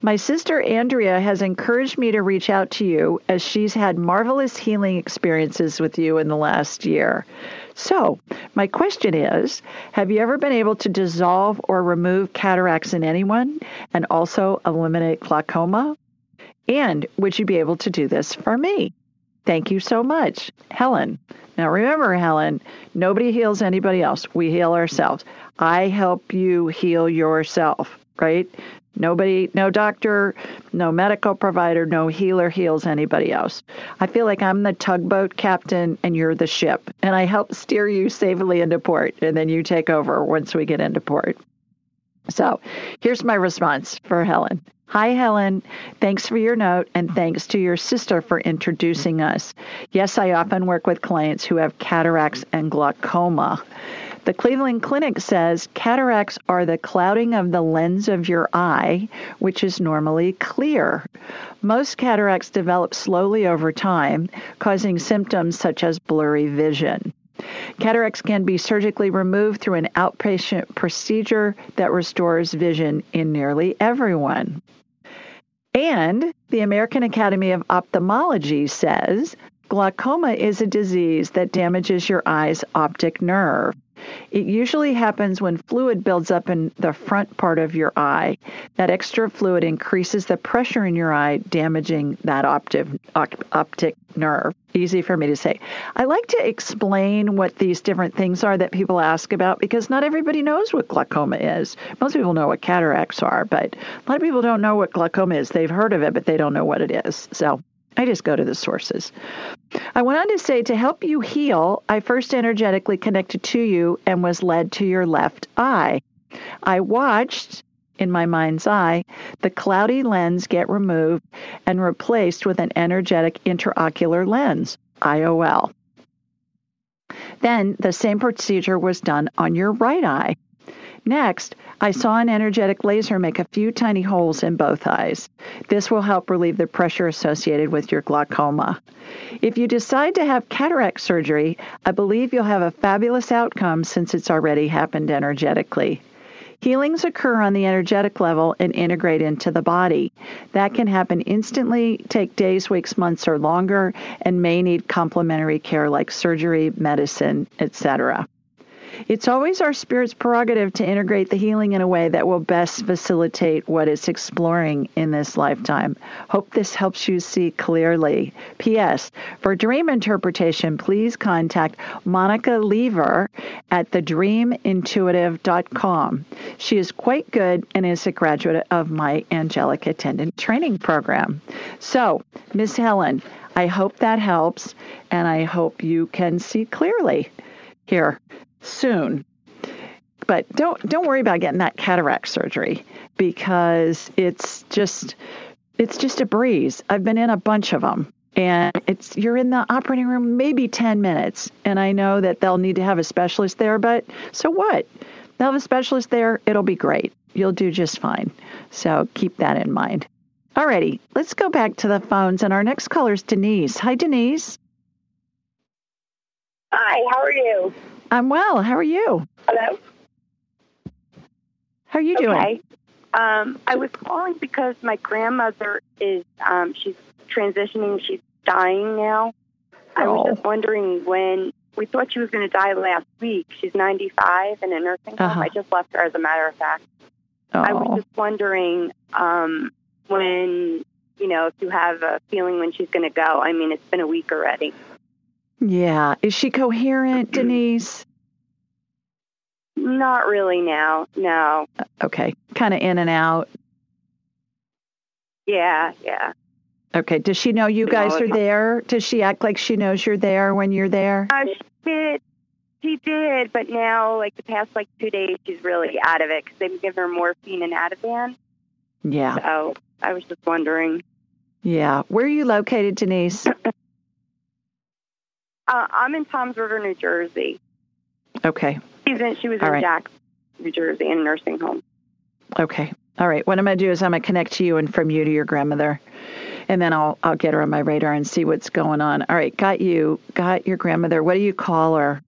My sister Andrea has encouraged me to reach out to you, as she's had marvelous healing experiences with you in the last year. So my question is, have you ever been able to dissolve or remove cataracts in anyone and also eliminate glaucoma? And would you be able to do this for me? Thank you so much, Helen." Now remember, Helen, nobody heals anybody else. We heal ourselves. I help you heal yourself, right? Nobody, no doctor, no medical provider, no healer heals anybody else. I feel like I'm the tugboat captain and you're the ship, and I help steer you safely into port, and then you take over once we get into port. So here's my response for Helen. "Hi, Helen. Thanks for your note, and thanks to your sister for introducing us. Yes, I often work with clients who have cataracts and glaucoma. The Cleveland Clinic says cataracts are the clouding of the lens of your eye, which is normally clear. Most cataracts develop slowly over time, causing symptoms such as blurry vision. Cataracts can be surgically removed through an outpatient procedure that restores vision in nearly everyone. And the American Academy of Ophthalmology says glaucoma is a disease that damages your eye's optic nerve. It usually happens when fluid builds up in the front part of your eye. That extra fluid increases the pressure in your eye, damaging that optic, op- optic nerve." Easy for me to say. I like to explain what these different things are that people ask about, because not everybody knows what glaucoma is. Most people know what cataracts are, but a lot of people don't know what glaucoma is. They've heard of it, but they don't know what it is. So I just go to the sources. "I went on to say, to help you heal, I first energetically connected to you and was led to your left eye. I watched, in my mind's eye, the cloudy lens get removed and replaced with an energetic intraocular lens, I O L. Then the same procedure was done on your right eye. Next, I saw an energetic laser make a few tiny holes in both eyes. This will help relieve the pressure associated with your glaucoma. If you decide to have cataract surgery, I believe you'll have a fabulous outcome since it's already happened energetically. Healings occur on the energetic level and integrate into the body. That can happen instantly, take days, weeks, months, or longer, and may need complementary care like surgery, medicine, et cetera. It's always our spirit's prerogative to integrate the healing in a way that will best facilitate what it's exploring in this lifetime. Hope this helps you see clearly. P S. For dream interpretation, please contact Monica Lever at the dream intuitive dot com. She is quite good and is a graduate of my Angelic Attendant training program. So, Miss Helen, I hope that helps, and I hope you can see clearly here soon. But don't don't worry about getting that cataract surgery, because it's just it's just a breeze. I've been in a bunch of them, and it's you're in the operating room maybe ten minutes, and I know that they'll need to have a specialist there, but so what? They'll have a specialist there, it'll be great. You'll do just fine. So keep that in mind. Alrighty, let's go back to the phones, and our next caller is Denise. Hi, Denise. Hi, how are you? I'm well. How are you? Hello. How are you doing? Okay. Um, I was calling because my grandmother is, um, she's transitioning. She's dying now. Oh. I was just wondering when, we thought she was going to die last week. She's ninety-five and in nursing home. Uh-huh. I just left her, as a matter of fact. Oh. I was just wondering um, when, you know, if you have a feeling when she's going to go. I mean, it's been a week already. Yeah. Is she coherent, Denise? Not really now, no. Okay. Kind of in and out. Yeah, yeah. Okay. Does she know you guys are there? Does she act like she knows you're there when you're there? Uh, she did. She did, but now, like, the past, like, two days, she's really out of it because they've given her morphine and Ativan. Yeah. So I was just wondering. Yeah. Where are you located, Denise? Uh, I'm in Toms River, New Jersey. Okay. She's in, she was All in right. Jackson, New Jersey, in a nursing home. Okay. All right. What I'm going to do is I'm going to connect to you and from you to your grandmother, and then I'll I'll get her on my radar and see what's going on. All right. Got you. Got your grandmother. What do you call her?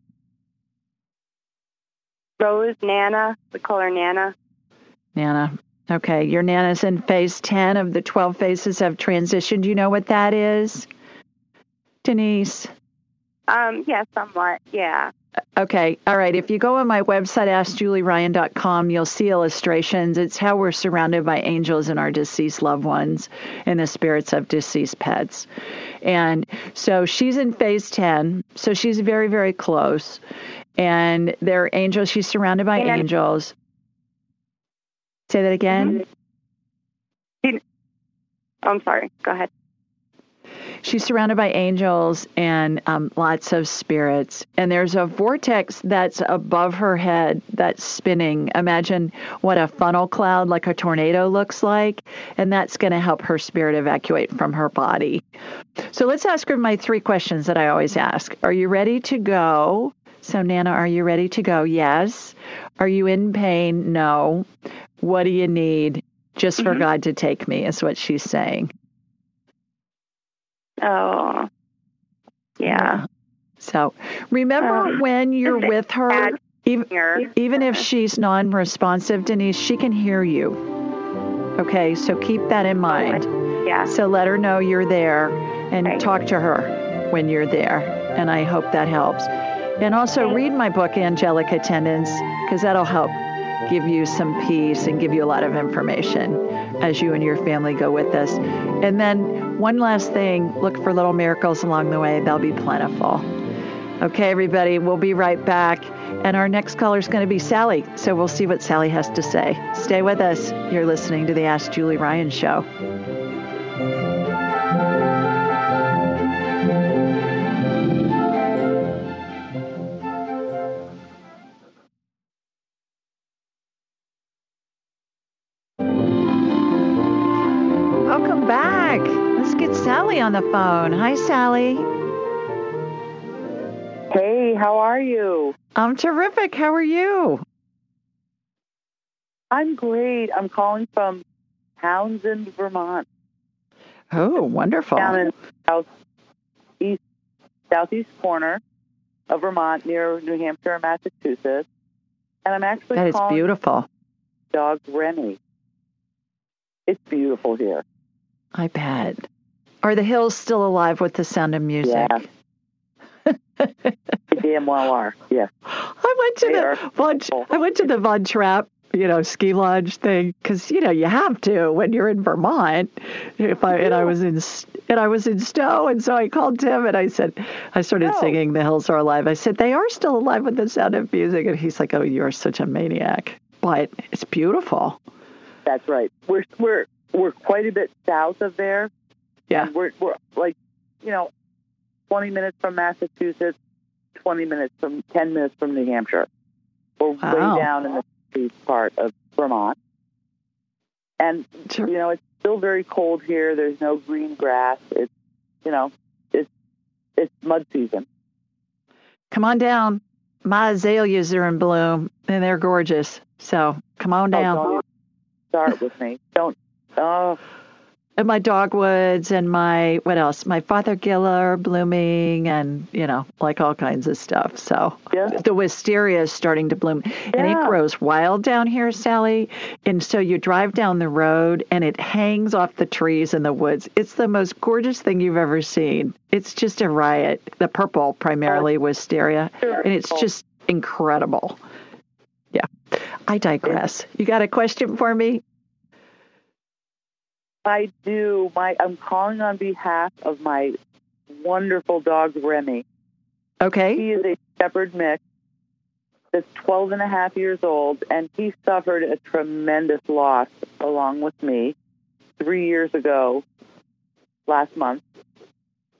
Rose, Nana. We call her Nana. Nana. Okay. Your Nana's in phase ten of the twelve phases of transition. Do you know what that is, Denise? Um, yeah, somewhat, yeah. Okay, all right. If you go on my website, ask julie ryan dot com, you'll see illustrations. It's how we're surrounded by angels and our deceased loved ones and the spirits of deceased pets. And so she's in phase ten, so she's very, very close. And they're angels. She's surrounded by and angels. I... Say that again. Mm-hmm. I'm sorry. Go ahead. She's surrounded by angels and um, lots of spirits. And there's a vortex that's above her head that's spinning. Imagine what a funnel cloud like a tornado looks like. And that's going to help her spirit evacuate from her body. So let's ask her my three questions that I always ask. Are you ready to go? So, Nana, are you ready to go? Yes. Are you in pain? No. What do you need? Just for mm-hmm. God to take me is what she's saying. Oh, yeah. So remember um, when you're with her, even, even if she's non-responsive, Denise, she can hear you. Okay, so keep that in mind. Yeah. So let her know you're there and right. talk to her when you're there. And I hope that helps. And also read my book, Angelic Attendance, because that'll help give you some peace and give you a lot of information as you and your family go with us. And then one last thing, look for little miracles along the way. They'll be plentiful. Okay, everybody, we'll be right back. And our next caller is going to be Sally. So we'll see what Sally has to say. Stay with us. You're listening to the Ask Julie Ryan Show. Sally on the phone. Hi, Sally. Hey, how are you? I'm terrific. How are you? I'm great. I'm calling from Townsend, Vermont. Oh, wonderful. Down in the south east, southeast corner of Vermont near New Hampshire and Massachusetts. And I'm actually that calling... That is beautiful. Dog Remy. It's beautiful here. I bet. Are the hills still alive with the sound of music? Yeah. They damn well are, yes. I went to they the Von, I went to the Von Trapp, you know, ski lodge thing because, you know, you have to when you're in Vermont. If I yeah. and I was in and I was in Stowe, and so I called Tim and I said I started no. singing "The Hills Are Alive." I said they are still alive with the sound of music, and he's like, "Oh, you are such a maniac," but it's beautiful. That's right. We're we're we're quite a bit south of there. Yeah, and we're we're like, you know, twenty minutes from Massachusetts, twenty minutes from ten minutes from New Hampshire. We're wow. way down in the east part of Vermont, and sure. you know, it's still very cold here. There's no green grass. It's you know, it's it's mud season. Come on down. My azaleas are in bloom, and they're gorgeous. So come on down. Oh, start with me. Don't. Oh. And my dogwoods and my, what else? My Fothergilla blooming and, you know, like all kinds of stuff. So yeah. the wisteria is starting to bloom. Yeah. And it grows wild down here, Sally. And so you drive down the road and it hangs off the trees in the woods. It's the most gorgeous thing you've ever seen. It's just a riot. The purple, primarily, wisteria. Sure. And it's just incredible. Yeah. I digress. You got a question for me? I do. My, I'm calling on behalf of my wonderful dog, Remy. Okay. He is a shepherd mix that's twelve and a half years old, and he suffered a tremendous loss along with me three years ago, last month,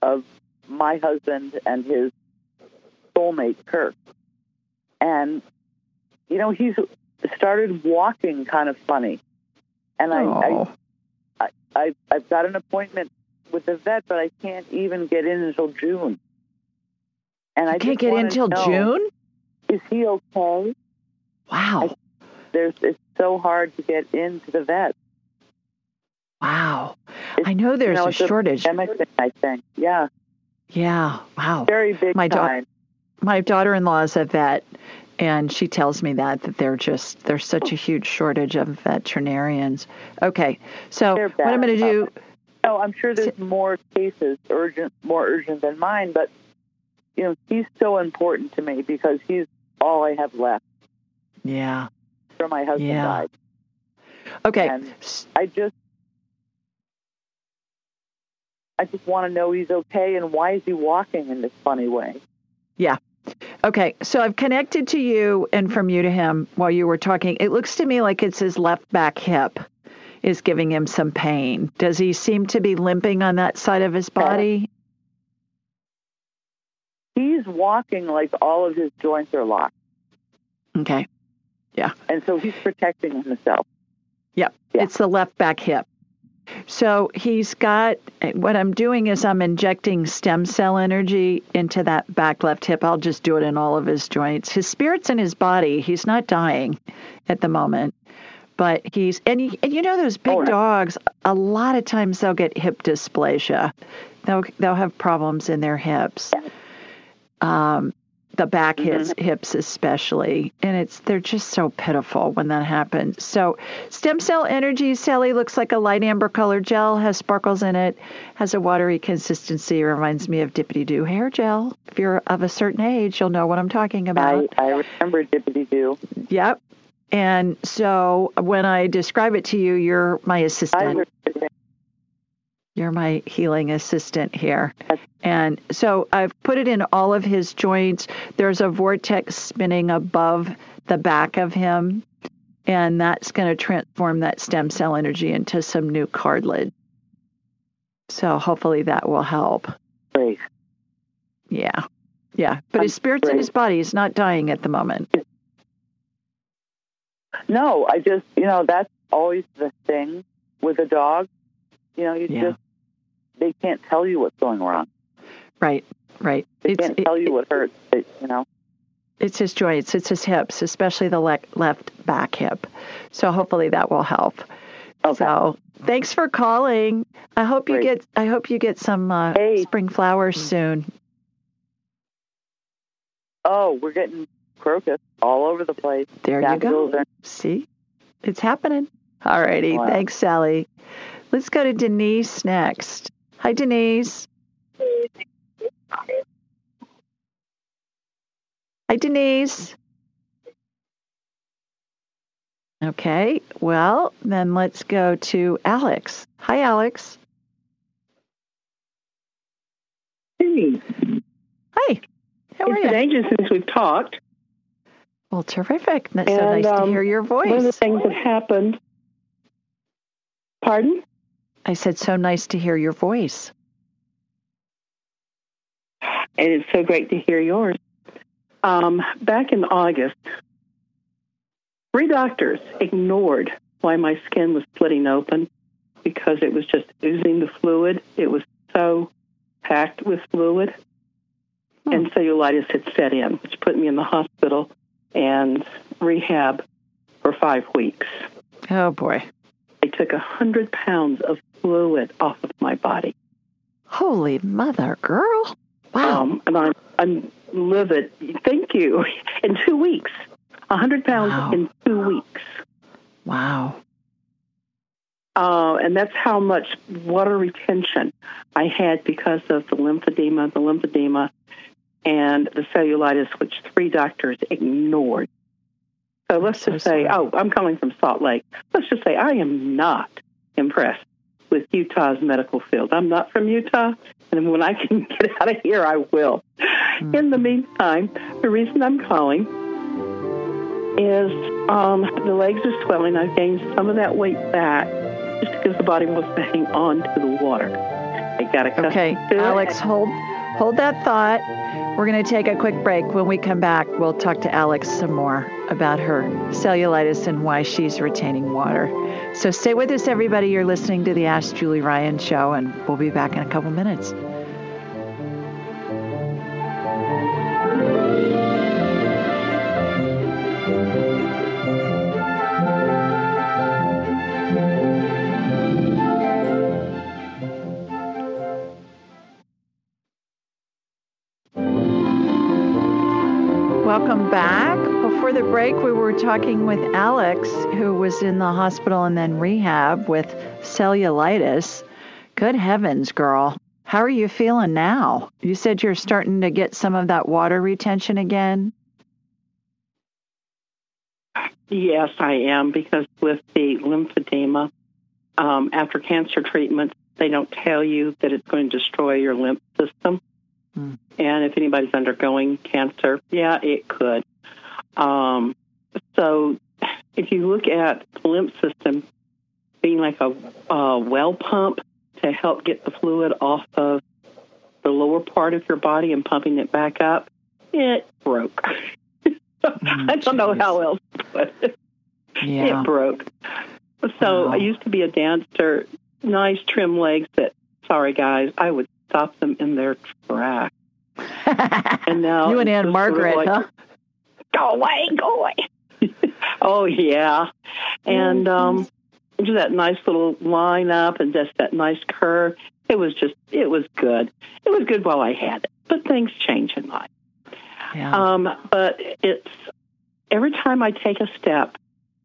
of my husband and his soulmate, Kirk. And, you know, he's started walking kind of funny. And I... I I've, I've got an appointment with the vet, but I can't even get in until June. And I you can't get in until June? Is he okay? Wow. I, there's, it's so hard to get into the vet. Wow. It's, I know there's you know, a shortage. A pandemic thing, I think. Yeah. Yeah. Wow. Very big my time. Da- my daughter-in-law is a vet, and she tells me that, that they're just, there's such a huge shortage of veterinarians. Okay, so what I'm going to do... Oh, I'm sure there's more cases, urgent, more urgent than mine, but, you know, he's so important to me because he's all I have left. Yeah. After my husband yeah. died. Okay. And I just, I just want to know he's okay, and why is he walking in this funny way? Yeah. Okay, so I've connected to you and from you to him while you were talking. It looks to me like it's his left back hip is giving him some pain. Does he seem to be limping on that side of his body? He's walking like all of his joints are locked. Okay, yeah. And so he's protecting himself. Yeah, yeah. It's the left back hip. So he's got, what I'm doing is I'm injecting stem cell energy into that back left hip. I'll just do it in all of his joints. His spirit's in his body. He's not dying at the moment, but he's, and, he, and you know, those big oh, dogs, a lot of times they'll get hip dysplasia. They'll, they'll have problems in their hips. Um, the back mm-hmm. his, hips especially, and it's they're just so pitiful when that happens. So stem cell energy, Sally, looks like a light amber colored gel, has sparkles in it, has a watery consistency, reminds me of Dippity-Doo hair gel. If you're of a certain age, you'll know what I'm talking about. I, I remember Dippity-Doo. Yep. And so when I describe it to you, you're my assistant. You're my healing assistant here. And so I've put it in all of his joints. There's a vortex spinning above the back of him, and that's going to transform that stem cell energy into some new cartilage. So hopefully that will help. Great. Yeah. Yeah. But I'm his spirit's great. in his body. He's not dying at the moment. No, I just, you know, that's always the thing with a dog. You know, you yeah. just... They can't tell you what's going wrong. Right, right. They it's, can't it, tell you what hurts, it, you know. It's his joints, it's his hips, especially the le- left back hip. So hopefully that will help. Okay. So thanks for calling. I hope Great. you get I hope you get some uh, hey. spring flowers soon. Oh, we're getting crocus all over the place. There that you go. Are- See? It's happening. All righty. Wow. Thanks, Sally. Let's go to Denise next. Hi, Denise. Hi, Denise. Okay, well, then let's go to Alex. Hi, Alex. Hey. Hi. How are you? It's been ages since we've talked. Well, terrific. That's and, so nice um, to hear your voice. One of the things that happened. Pardon? I said, so nice to hear your voice. And it's so great to hear yours. Um, back in August, three doctors ignored why my skin was splitting open because it was just oozing the fluid. It was so packed with fluid, hmm. and cellulitis had set in, which put me in the hospital and rehab for five weeks. Oh, boy. I took one hundred pounds of fluid off of my body. Holy mother, girl. Wow. Um, and I'm, I'm livid. Thank you. In two weeks. one hundred pounds wow. in two weeks. Wow. Uh, and that's how much water retention I had because of the lymphedema, the lymphedema, and the cellulitis, which three doctors ignored. So let's so just say, sorry. oh, I'm coming from Salt Lake. Let's just say I am not impressed with Utah's medical field. I'm not from Utah, and when I can get out of here, I will. Mm. In the meantime, the reason I'm calling is um, the legs are swelling. I've gained some of that weight back just because the body wants to hang on to the water. I got to Okay, Alex, it. hold hold that thought. We're going to take a quick break. When we come back, we'll talk to Alex some more about her cellulitis and why she's retaining water. So stay with us, everybody. You're listening to the Ask Julie Ryan Show, and we'll be back in a couple minutes. Welcome back. Before the break, we were talking with Alex, who was in the hospital and then rehab with cellulitis. Good heavens, girl. How are you feeling now? You said you're starting to get some of that water retention again? Yes, I am, because with the lymphedema, um, after cancer treatment, they don't tell you that it's going to destroy your lymph system. Mm. And if anybody's undergoing cancer, yeah, it could. Um, so if you look at the lymph system being like a, a well pump to help get the fluid off of the lower part of your body and pumping it back up, it broke. Mm, I don't geez. know how else to put it. Yeah. It broke. So wow. I used to be a dancer, nice trim legs that, sorry guys, I would stop them in their tracks. And now you and Anne Margaret, like, huh? Go away, go away. Oh, yeah. And um, just that nice little line up and just that nice curve. It was just, it was good. It was good while I had it. But things change in life. Yeah. Um, but it's, every time I take a step,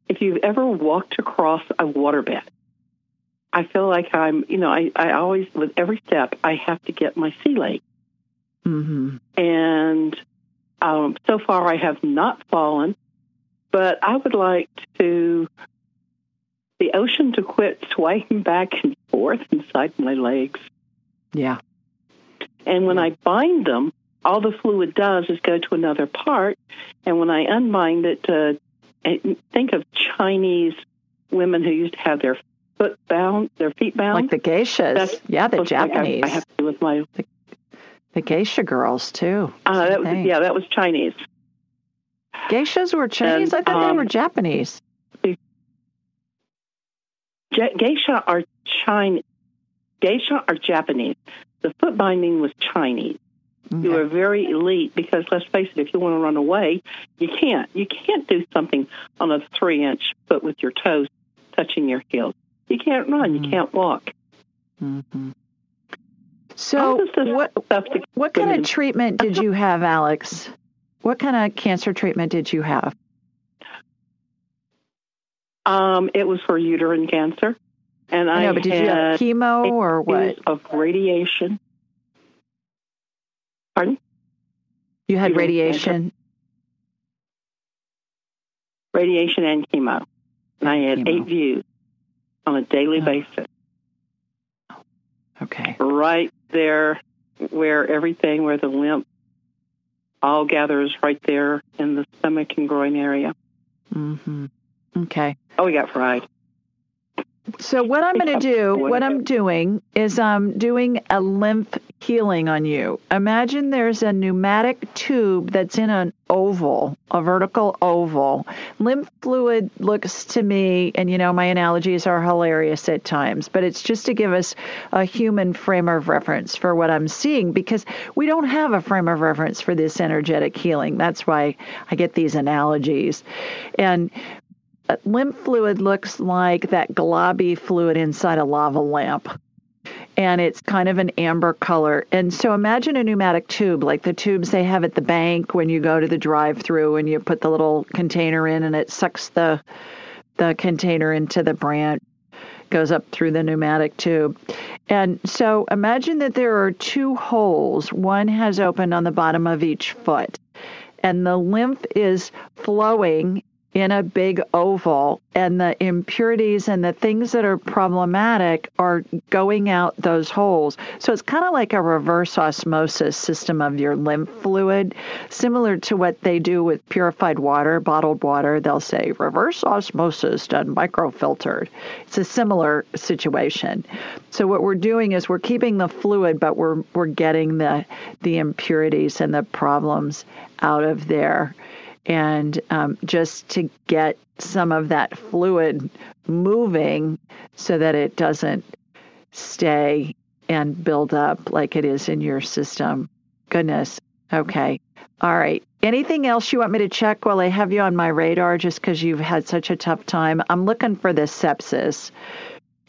if you've ever walked across a waterbed, I feel like I'm, you know, I, I always, with every step, I have to get my sea leg. Mm-hmm. And um, so far I have not fallen, but I would like to, the ocean to quit swaying back and forth inside my legs. Yeah. And when I bind them, all the fluid does is go to another part. And when I unbind it, uh, think of Chinese women who used to have their foot bound, their feet bound. Like the geishas. That's yeah, the Japanese. Like I, I have to do with my... The, the geisha girls, too. Uh, that was, yeah, that was Chinese. Geishas were Chinese? And, I thought um, they were Japanese. Ge- geisha are Chinese. Geisha are Japanese. The foot binding was Chinese. Mm-hmm. You are very elite because, let's face it, if you want to run away, you can't. You can't do something on a three-inch foot with your toes touching your heels. You can't run. Mm-hmm. You can't walk. Mm-hmm. So what, what kind of treatment did you have, Alex? What kind of cancer treatment did you have? Um, it was for uterine cancer. And I, I know, but did you have chemo or what? Of radiation. Pardon? You had radiation? Radiation and chemo. And I had chemo. eight views on a daily oh. basis. Okay. Right there where everything, where the lymph all gathers right there in the stomach and groin area. Mm-hmm. Okay. Oh, we got fried. So what I'm going to do, what I'm doing is I'm doing a lymph healing on you. Imagine there's a pneumatic tube that's in an oval, a vertical oval. Lymph fluid looks to me, and you know, my analogies are hilarious at times, but it's just to give us a human frame of reference for what I'm seeing, because we don't have a frame of reference for this energetic healing. That's why I get these analogies. And lymph fluid looks like that globby fluid inside a lava lamp, and it's kind of an amber color. And so imagine a pneumatic tube, like the tubes they have at the bank when you go to the drive-through and you put the little container in and it sucks the the container into the branch, goes up through the pneumatic tube. And so imagine that there are two holes. One has opened on the bottom of each foot, and the lymph is flowing in a big oval, and the impurities and the things that are problematic are going out those holes. So it's kind of like a reverse osmosis system of your lymph fluid, similar to what they do with purified water, bottled water. They'll say reverse osmosis done microfiltered. It's a similar situation. So what we're doing is we're keeping the fluid, but we're we're getting the the impurities and the problems out of there. And um, just to get some of that fluid moving so that it doesn't stay and build up like it is in your system. Goodness. Okay. All right. Anything else you want me to check while I have you on my radar, just because you've had such a tough time? I'm looking for the sepsis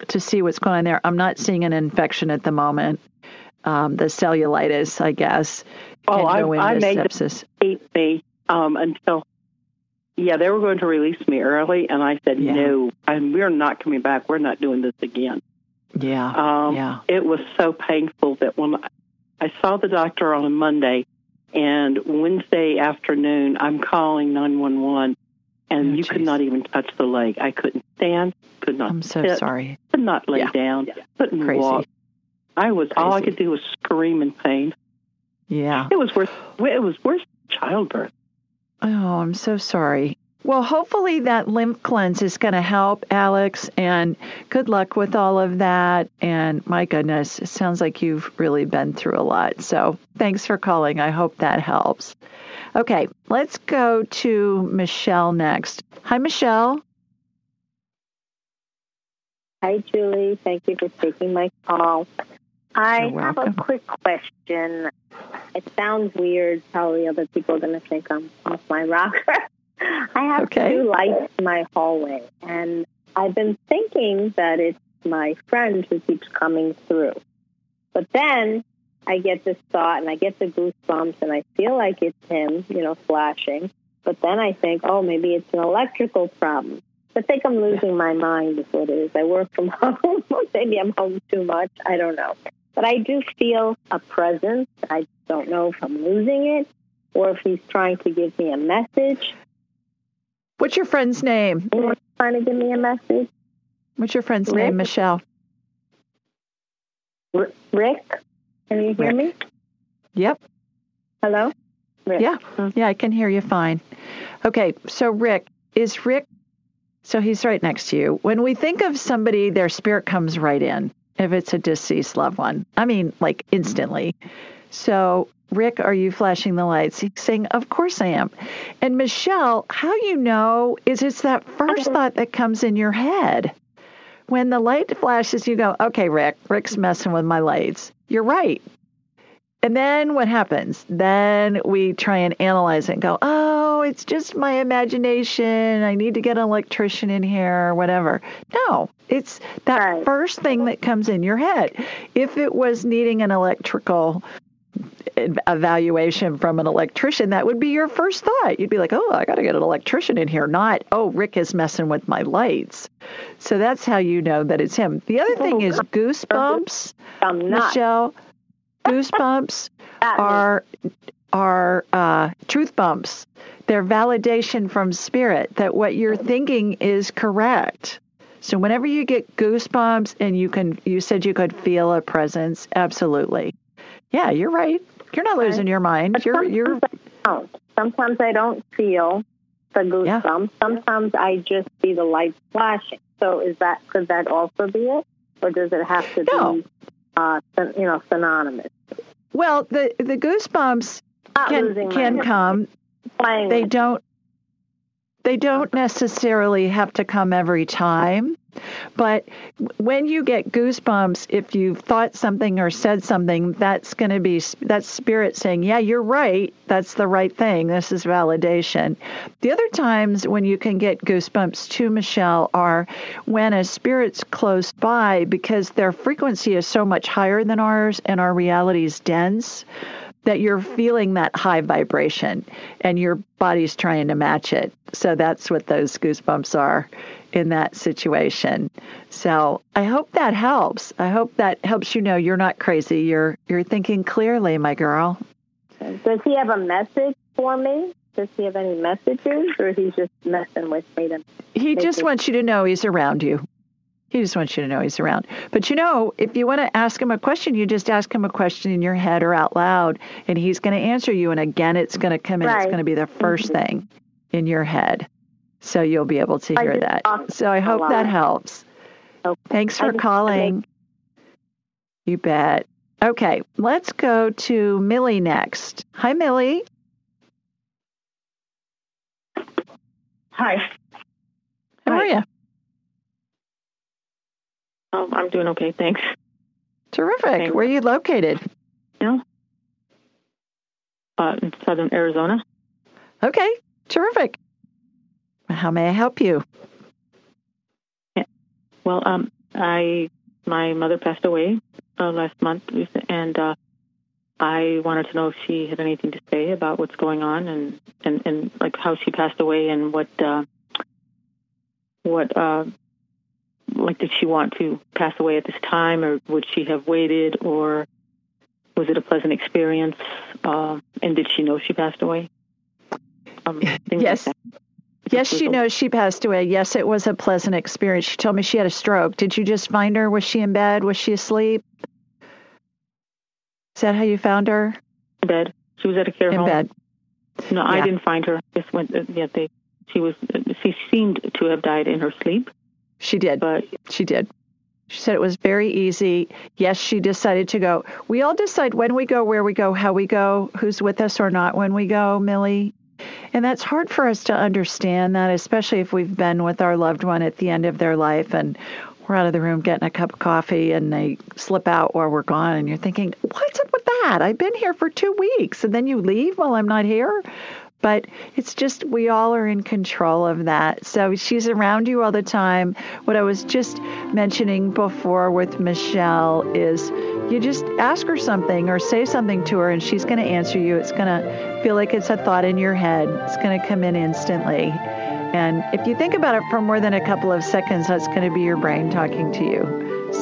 to see what's going on there. I'm not seeing an infection at the moment. Um, the cellulitis, I guess. Oh, I, I made sepsis. Eat me. Um, until, yeah, they were going to release me early, and I said, yeah. no, and we're not coming back. We're not doing this again. Yeah. Um, yeah. It was so painful that when I saw the doctor on a Monday, and Wednesday afternoon, I'm calling nine one one, and oh, you geez. could not even touch the leg. I couldn't stand, could not I'm so sit, sorry. could not lay yeah. down, yeah. couldn't Crazy. walk. I was, Crazy. all I could do was scream in pain. Yeah. It was worse, it was worse than childbirth. Oh, I'm so sorry. Well, hopefully that lymph cleanse is going to help, Alex, and good luck with all of that. And my goodness, it sounds like you've really been through a lot. So thanks for calling. I hope that helps. Okay, let's go to Michelle next. Hi, Michelle. Hi, Julie. Thank you for taking my call. I have a quick question. It sounds weird. Probably other people are going to think I'm off my rocker. I have okay. two lights in my hallway, and I've been thinking that it's my friend who keeps coming through. But then I get this thought, and I get the goosebumps, and I feel like it's him, you know, flashing. But then I think, oh, maybe it's an electrical problem. I think I'm losing my mind is what it is. I work from home. Maybe I'm home too much. I don't know. But I do feel a presence. I don't know if I'm losing it or if he's trying to give me a message. What's your friend's name? Anyone's trying to give me a message? What's your friend's Rick? name, Michelle? R- Rick? Can you hear Rick. me? Yep. Hello? Rick. Yeah. Yeah, I can hear you fine. Okay, so Rick, is Rick, so he's right next to you. When we think of somebody, their spirit comes right in. If it's a deceased loved one, I mean, like instantly. So, Rick, are you flashing the lights? He's saying, of course I am. And Michelle, how you know is it's that first thought that comes in your head. When the light flashes, you go, okay, Rick, Rick's messing with my lights. You're right. And then what happens? Then we try and analyze it and go, oh, it's just my imagination. I need to get an electrician in here or whatever. No, it's that right. first thing that comes in your head. If it was needing an electrical evaluation from an electrician, that would be your first thought. You'd be like, oh, I got to get an electrician in here, not, oh, Rick is messing with my lights. So that's how you know that it's him. The other thing is goosebumps, I'm not. Michelle. Goosebumps are are uh, truth bumps. They're validation from spirit that what you're thinking is correct. So whenever you get goosebumps and you can, you said you could feel a presence. Absolutely. Yeah, you're right. You're not losing your mind. You're you're. Sometimes I don't feel the goosebumps. Yeah. Sometimes I just see the lights flashing. So is that, could that also be it, or does it have to no. be? Uh, you know, synonymous. Well, the, the goosebumps Not can can come. They it. don't they don't necessarily have to come every time, but when you get goosebumps, if you've thought something or said something, that's going to be that's spirit saying, "Yeah, you're right. That's the right thing. This is validation." The other times when you can get goosebumps too, Michelle, are when a spirit's close by, because their frequency is so much higher than ours and our reality's dense that you're feeling that high vibration and your body's trying to match it. So that's what those goosebumps are in that situation. So I hope that helps. I hope that helps you know you're not crazy. You're you're thinking clearly, my girl. Does he have a message for me? Does he have any messages, or is he just messing with me? To he just it? wants you to know he's around you. He just wants you to know he's around. But, you know, if you want to ask him a question, you just ask him a question in your head or out loud, and he's going to answer you. And, again, it's going to come in. Right. It's going to be the first mm-hmm. thing in your head. So you'll be able to hear that. So I hope that helps. Okay. Thanks for calling. Make- you bet. Okay, let's go to Millie next. Hi, Millie. Hi. How Hi. are you? Um, I'm doing okay, thanks. Terrific. Thanks. Where are you located? Yeah. Uh, in southern Arizona. Okay, terrific. How may I help you? Yeah. Well, um, I my mother passed away uh, last month, and uh, I wanted to know if she had anything to say about what's going on and, and, and like how she passed away and what uh, what. Uh, Like, did she want to pass away at this time, or would she have waited, or was it a pleasant experience? Uh, and did she know she passed away? Um, yes. Like yes, she knows she passed away. Yes, it was a pleasant experience. She told me she had a stroke. Did you just find her? Was she in bed? Was she asleep? Is that how you found her? In bed. She was at a care in home. In bed. No, yeah. I didn't find her. Just went, yeah, they, she, was, she seemed to have died in her sleep. She did. But she did. She said it was very easy. Yes, she decided to go. We all decide when we go, where we go, how we go, who's with us or not when we go, Millie. And that's hard for us to understand that, especially if we've been with our loved one at the end of their life and we're out of the room getting a cup of coffee and they slip out while we're gone. And you're thinking, what's up with that? I've been here for two weeks and then you leave while I'm not here. But it's just we all are in control of that. So she's around you all the time. What I was just mentioning before with Michelle is you just ask her something or say something to her, and she's going to answer you. It's going to feel like it's a thought in your head. It's going to come in instantly. And if you think about it for more than a couple of seconds, that's going to be your brain talking to you.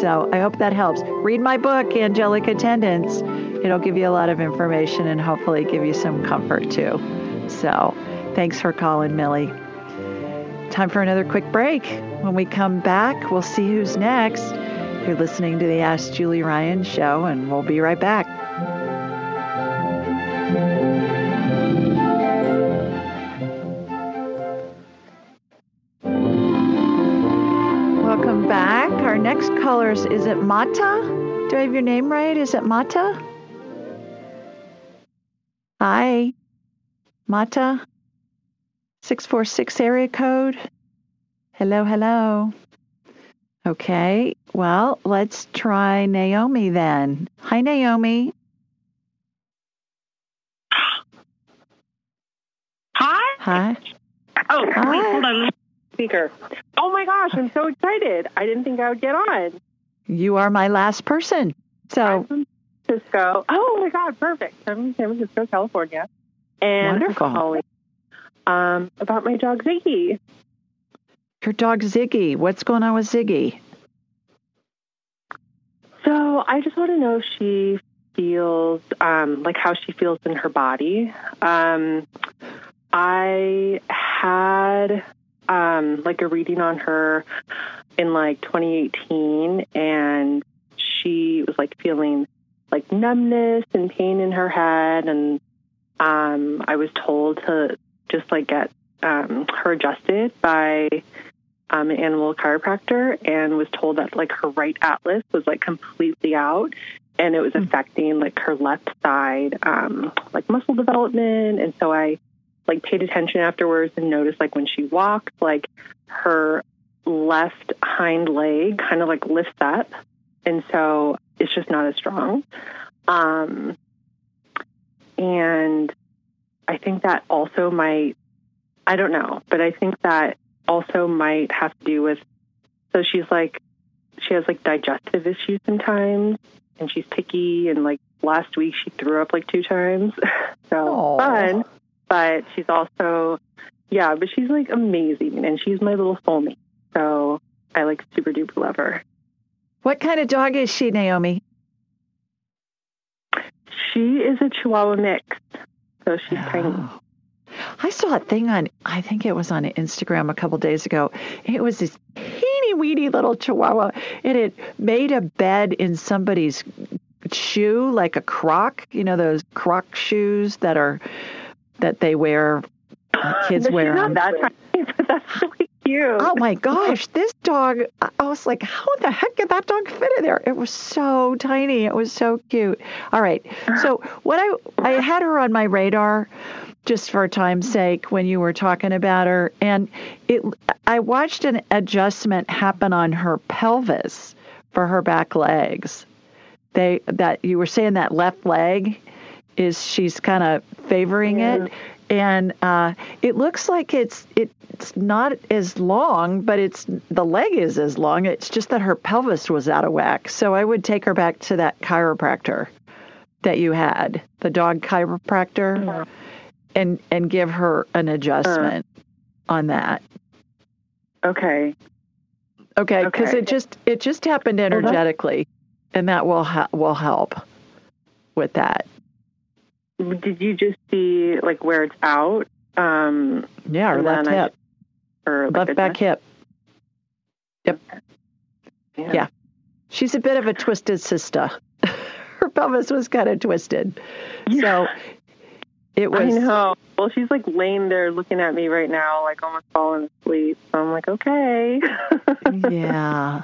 So I hope that helps. Read my book, Angelic Attendance. It'll give you a lot of information and hopefully give you some comfort too. So thanks for calling, Millie. Time for another quick break. When we come back, we'll see who's next. You're listening to the Ask Julie Ryan Show, and we'll be right back. Welcome back. Our next caller is, is it Mata? Do I have your name right? Is it Mata? Hi. Mata, six four six area code. Hello, hello. Okay, well, let's try Naomi then. Hi, Naomi. Hi. Oh, Hi. Wait, hold on. Speaker. Oh, my gosh, I'm so excited. I didn't think I would get on. You are my last person. So, San Francisco. Oh, my God, perfect. I'm in San Francisco, California. And wonderful. I'm calling um, about my dog, Ziggy. Your dog, Ziggy. What's going on with Ziggy? So I just want to know if she feels, um, like how she feels in her body. Um, I had, um, like a reading on her in like twenty eighteen, and she was like feeling like numbness and pain in her head. And, um, I was told to just like get, um, her adjusted by, um, an animal chiropractor, and was told that like her right atlas was like completely out, and it was mm-hmm. affecting like her left side, um, like muscle development. And so I like paid attention afterwards and noticed like when she walks, like her left hind leg kind of like lifts up, and so it's just not as strong. Um, and I think that also might, I don't know, but I think that also might have to do with, so she's like, she has like digestive issues sometimes, and she's picky, and like last week she threw up like two times. So aww. Fun. But she's also, yeah, but she's like amazing, and she's my little soulmate. So I like super duper love her. What kind of dog is she, Naomi? She is a Chihuahua mix. So she's oh. tiny. I saw a thing on, I think it was on Instagram a couple days ago. It was this teeny weeny little Chihuahua, and it made a bed in somebody's shoe, like a croc, you know, those croc shoes that are, that they wear, kids but wear. She's not that tiny, but that's really cute. Oh my gosh, this dog, I was like, how the heck did that dog fit in there? It was so tiny. It was so cute. All right. So what I, I had her on my radar just for time's sake when you were talking about her. And it, I watched an adjustment happen on her pelvis for her back legs. They, that you were saying that left leg is she's kind of favoring yeah. it. And uh, it looks like it's it's not as long, but it's the leg is as long. It's just that her pelvis was out of whack. So I would take her back to that chiropractor that you had, the dog chiropractor, yeah. and, and give her an adjustment uh, on that. Okay. Okay, because okay. it just it just happened energetically, uh-huh. and that will ha- will help with that. Did you just see like where it's out? Um, yeah, her left hip, or like left back hip. Yep. Yeah. yeah, she's a bit of a twisted sister. Her pelvis was kind of twisted, yeah. so it was. I know. Well, she's like laying there looking at me right now, like almost falling asleep. So I'm like, okay. yeah.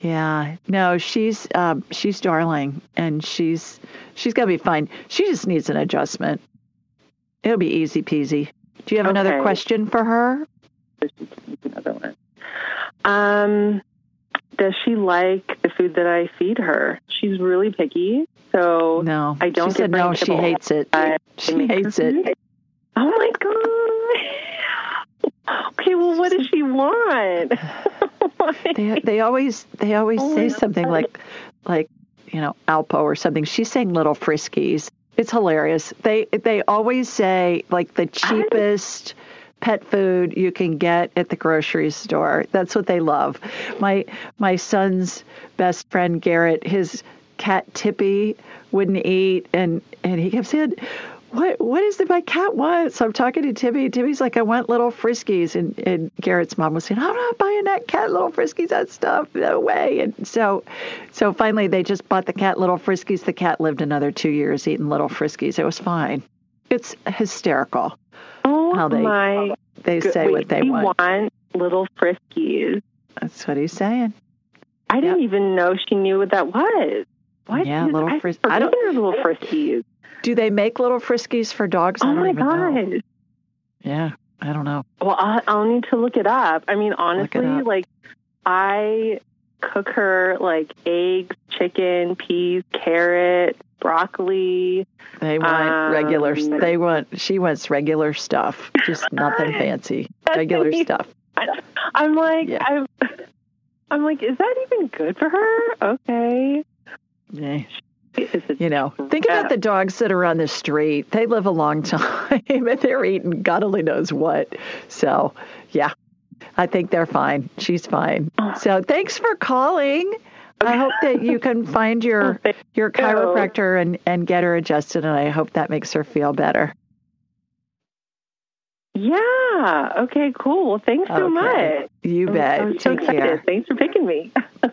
Yeah, no, she's um, she's darling, and she's she's gonna be fine. She just needs an adjustment. It'll be easy peasy. Do you have okay. another question for her? Another one. Um, does she like the food that I feed her? She's really picky, so no, I don't. She said no. She hates it. I she hates it. it. Oh my God. Okay, well, what does she want? They they always they always oh say something God. like like you know Alpo or something. She's saying little friskies. It's hilarious. They they always say like the cheapest I... pet food you can get at the grocery store. That's what they love. My my son's best friend Garrett, his cat Tippy wouldn't eat, and, and he kept saying, What what is it my cat wants? So I'm talking to Timmy. Timmy's like, I want little friskies, and, and Garrett's mom was saying, I'm not buying that cat little friskies, that stuff, no way. And so so finally they just bought the cat little friskies. The cat lived another two years eating little friskies. It was fine. It's hysterical. Oh how they my they good. say Wait, what they he want. want little friskies. That's what he's saying. I yep. didn't even know she knew what that was. What? Yeah, little friskies. I don't know little friskies. Do they make little friskies for dogs? Oh, I don't my even God. Know. Yeah, I don't know. Well, I'll, I'll need to look it up. I mean, honestly, like, I cook her, like, eggs, chicken, peas, carrot, broccoli. They want um, regular. They want. She wants regular stuff, just nothing fancy. Regular me. stuff. I, I'm like, yeah. I'm, I'm like, is that even good for her? Okay. Yeah. You know, think about the dogs that are on the street. They live a long time and they're eating God only knows what. So, yeah, I think they're fine. She's fine. So thanks for calling. I hope that you can find your your chiropractor and, and get her adjusted. And I hope that makes her feel better. Yeah. Okay, cool. Well, thanks so okay. much. You bet. I'm, I'm so Take excited. care. Thanks for picking me.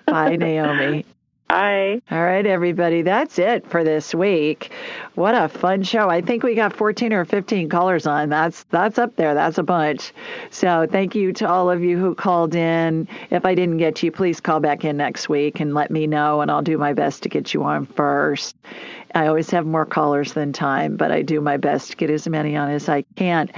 Bye, Naomi. Hi. All right, everybody. That's it for this week. What a fun show. I think we got fourteen or fifteen callers on. That's that's up there. That's a bunch. So thank you to all of you who called in. If I didn't get you, please call back in next week and let me know, and I'll do my best to get you on first. I always have more callers than time, but I do my best to get as many on as I can.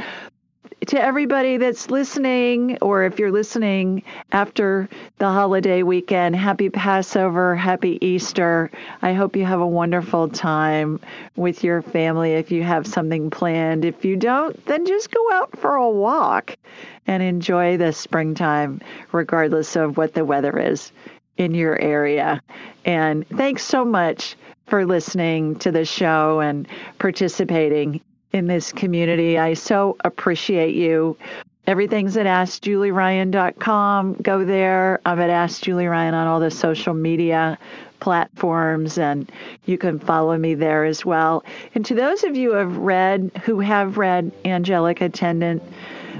To everybody that's listening, or if you're listening after the holiday weekend, happy Passover, happy Easter. I hope you have a wonderful time with your family if you have something planned. If you don't, then just go out for a walk and enjoy the springtime, regardless of what the weather is in your area. And thanks so much for listening to the show and participating in this community. I so appreciate you. Everything's at ask julie ryan dot com. Go there. I'm at Ask Julie Ryan on all the social media platforms, and you can follow me there as well. And to those of you who have read, who have read Angelic Attendance,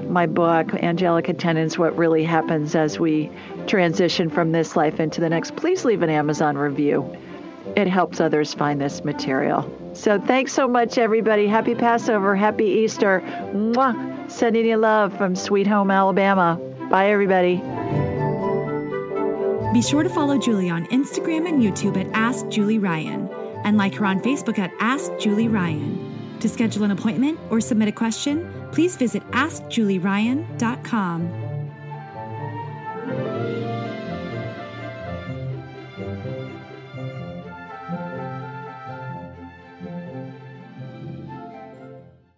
my book, Angelic Attendance, What Really Happens As We Transition from This Life into the Next, please leave an Amazon review. It helps others find this material. So thanks so much, everybody. Happy Passover. Happy Easter. Mwah. Sending you love from Sweet Home, Alabama. Bye, everybody. Be sure to follow Julie on Instagram and YouTube at Ask Julie Ryan, and like her on Facebook at Ask Julie Ryan. To schedule an appointment or submit a question, please visit ask julie ryan dot com.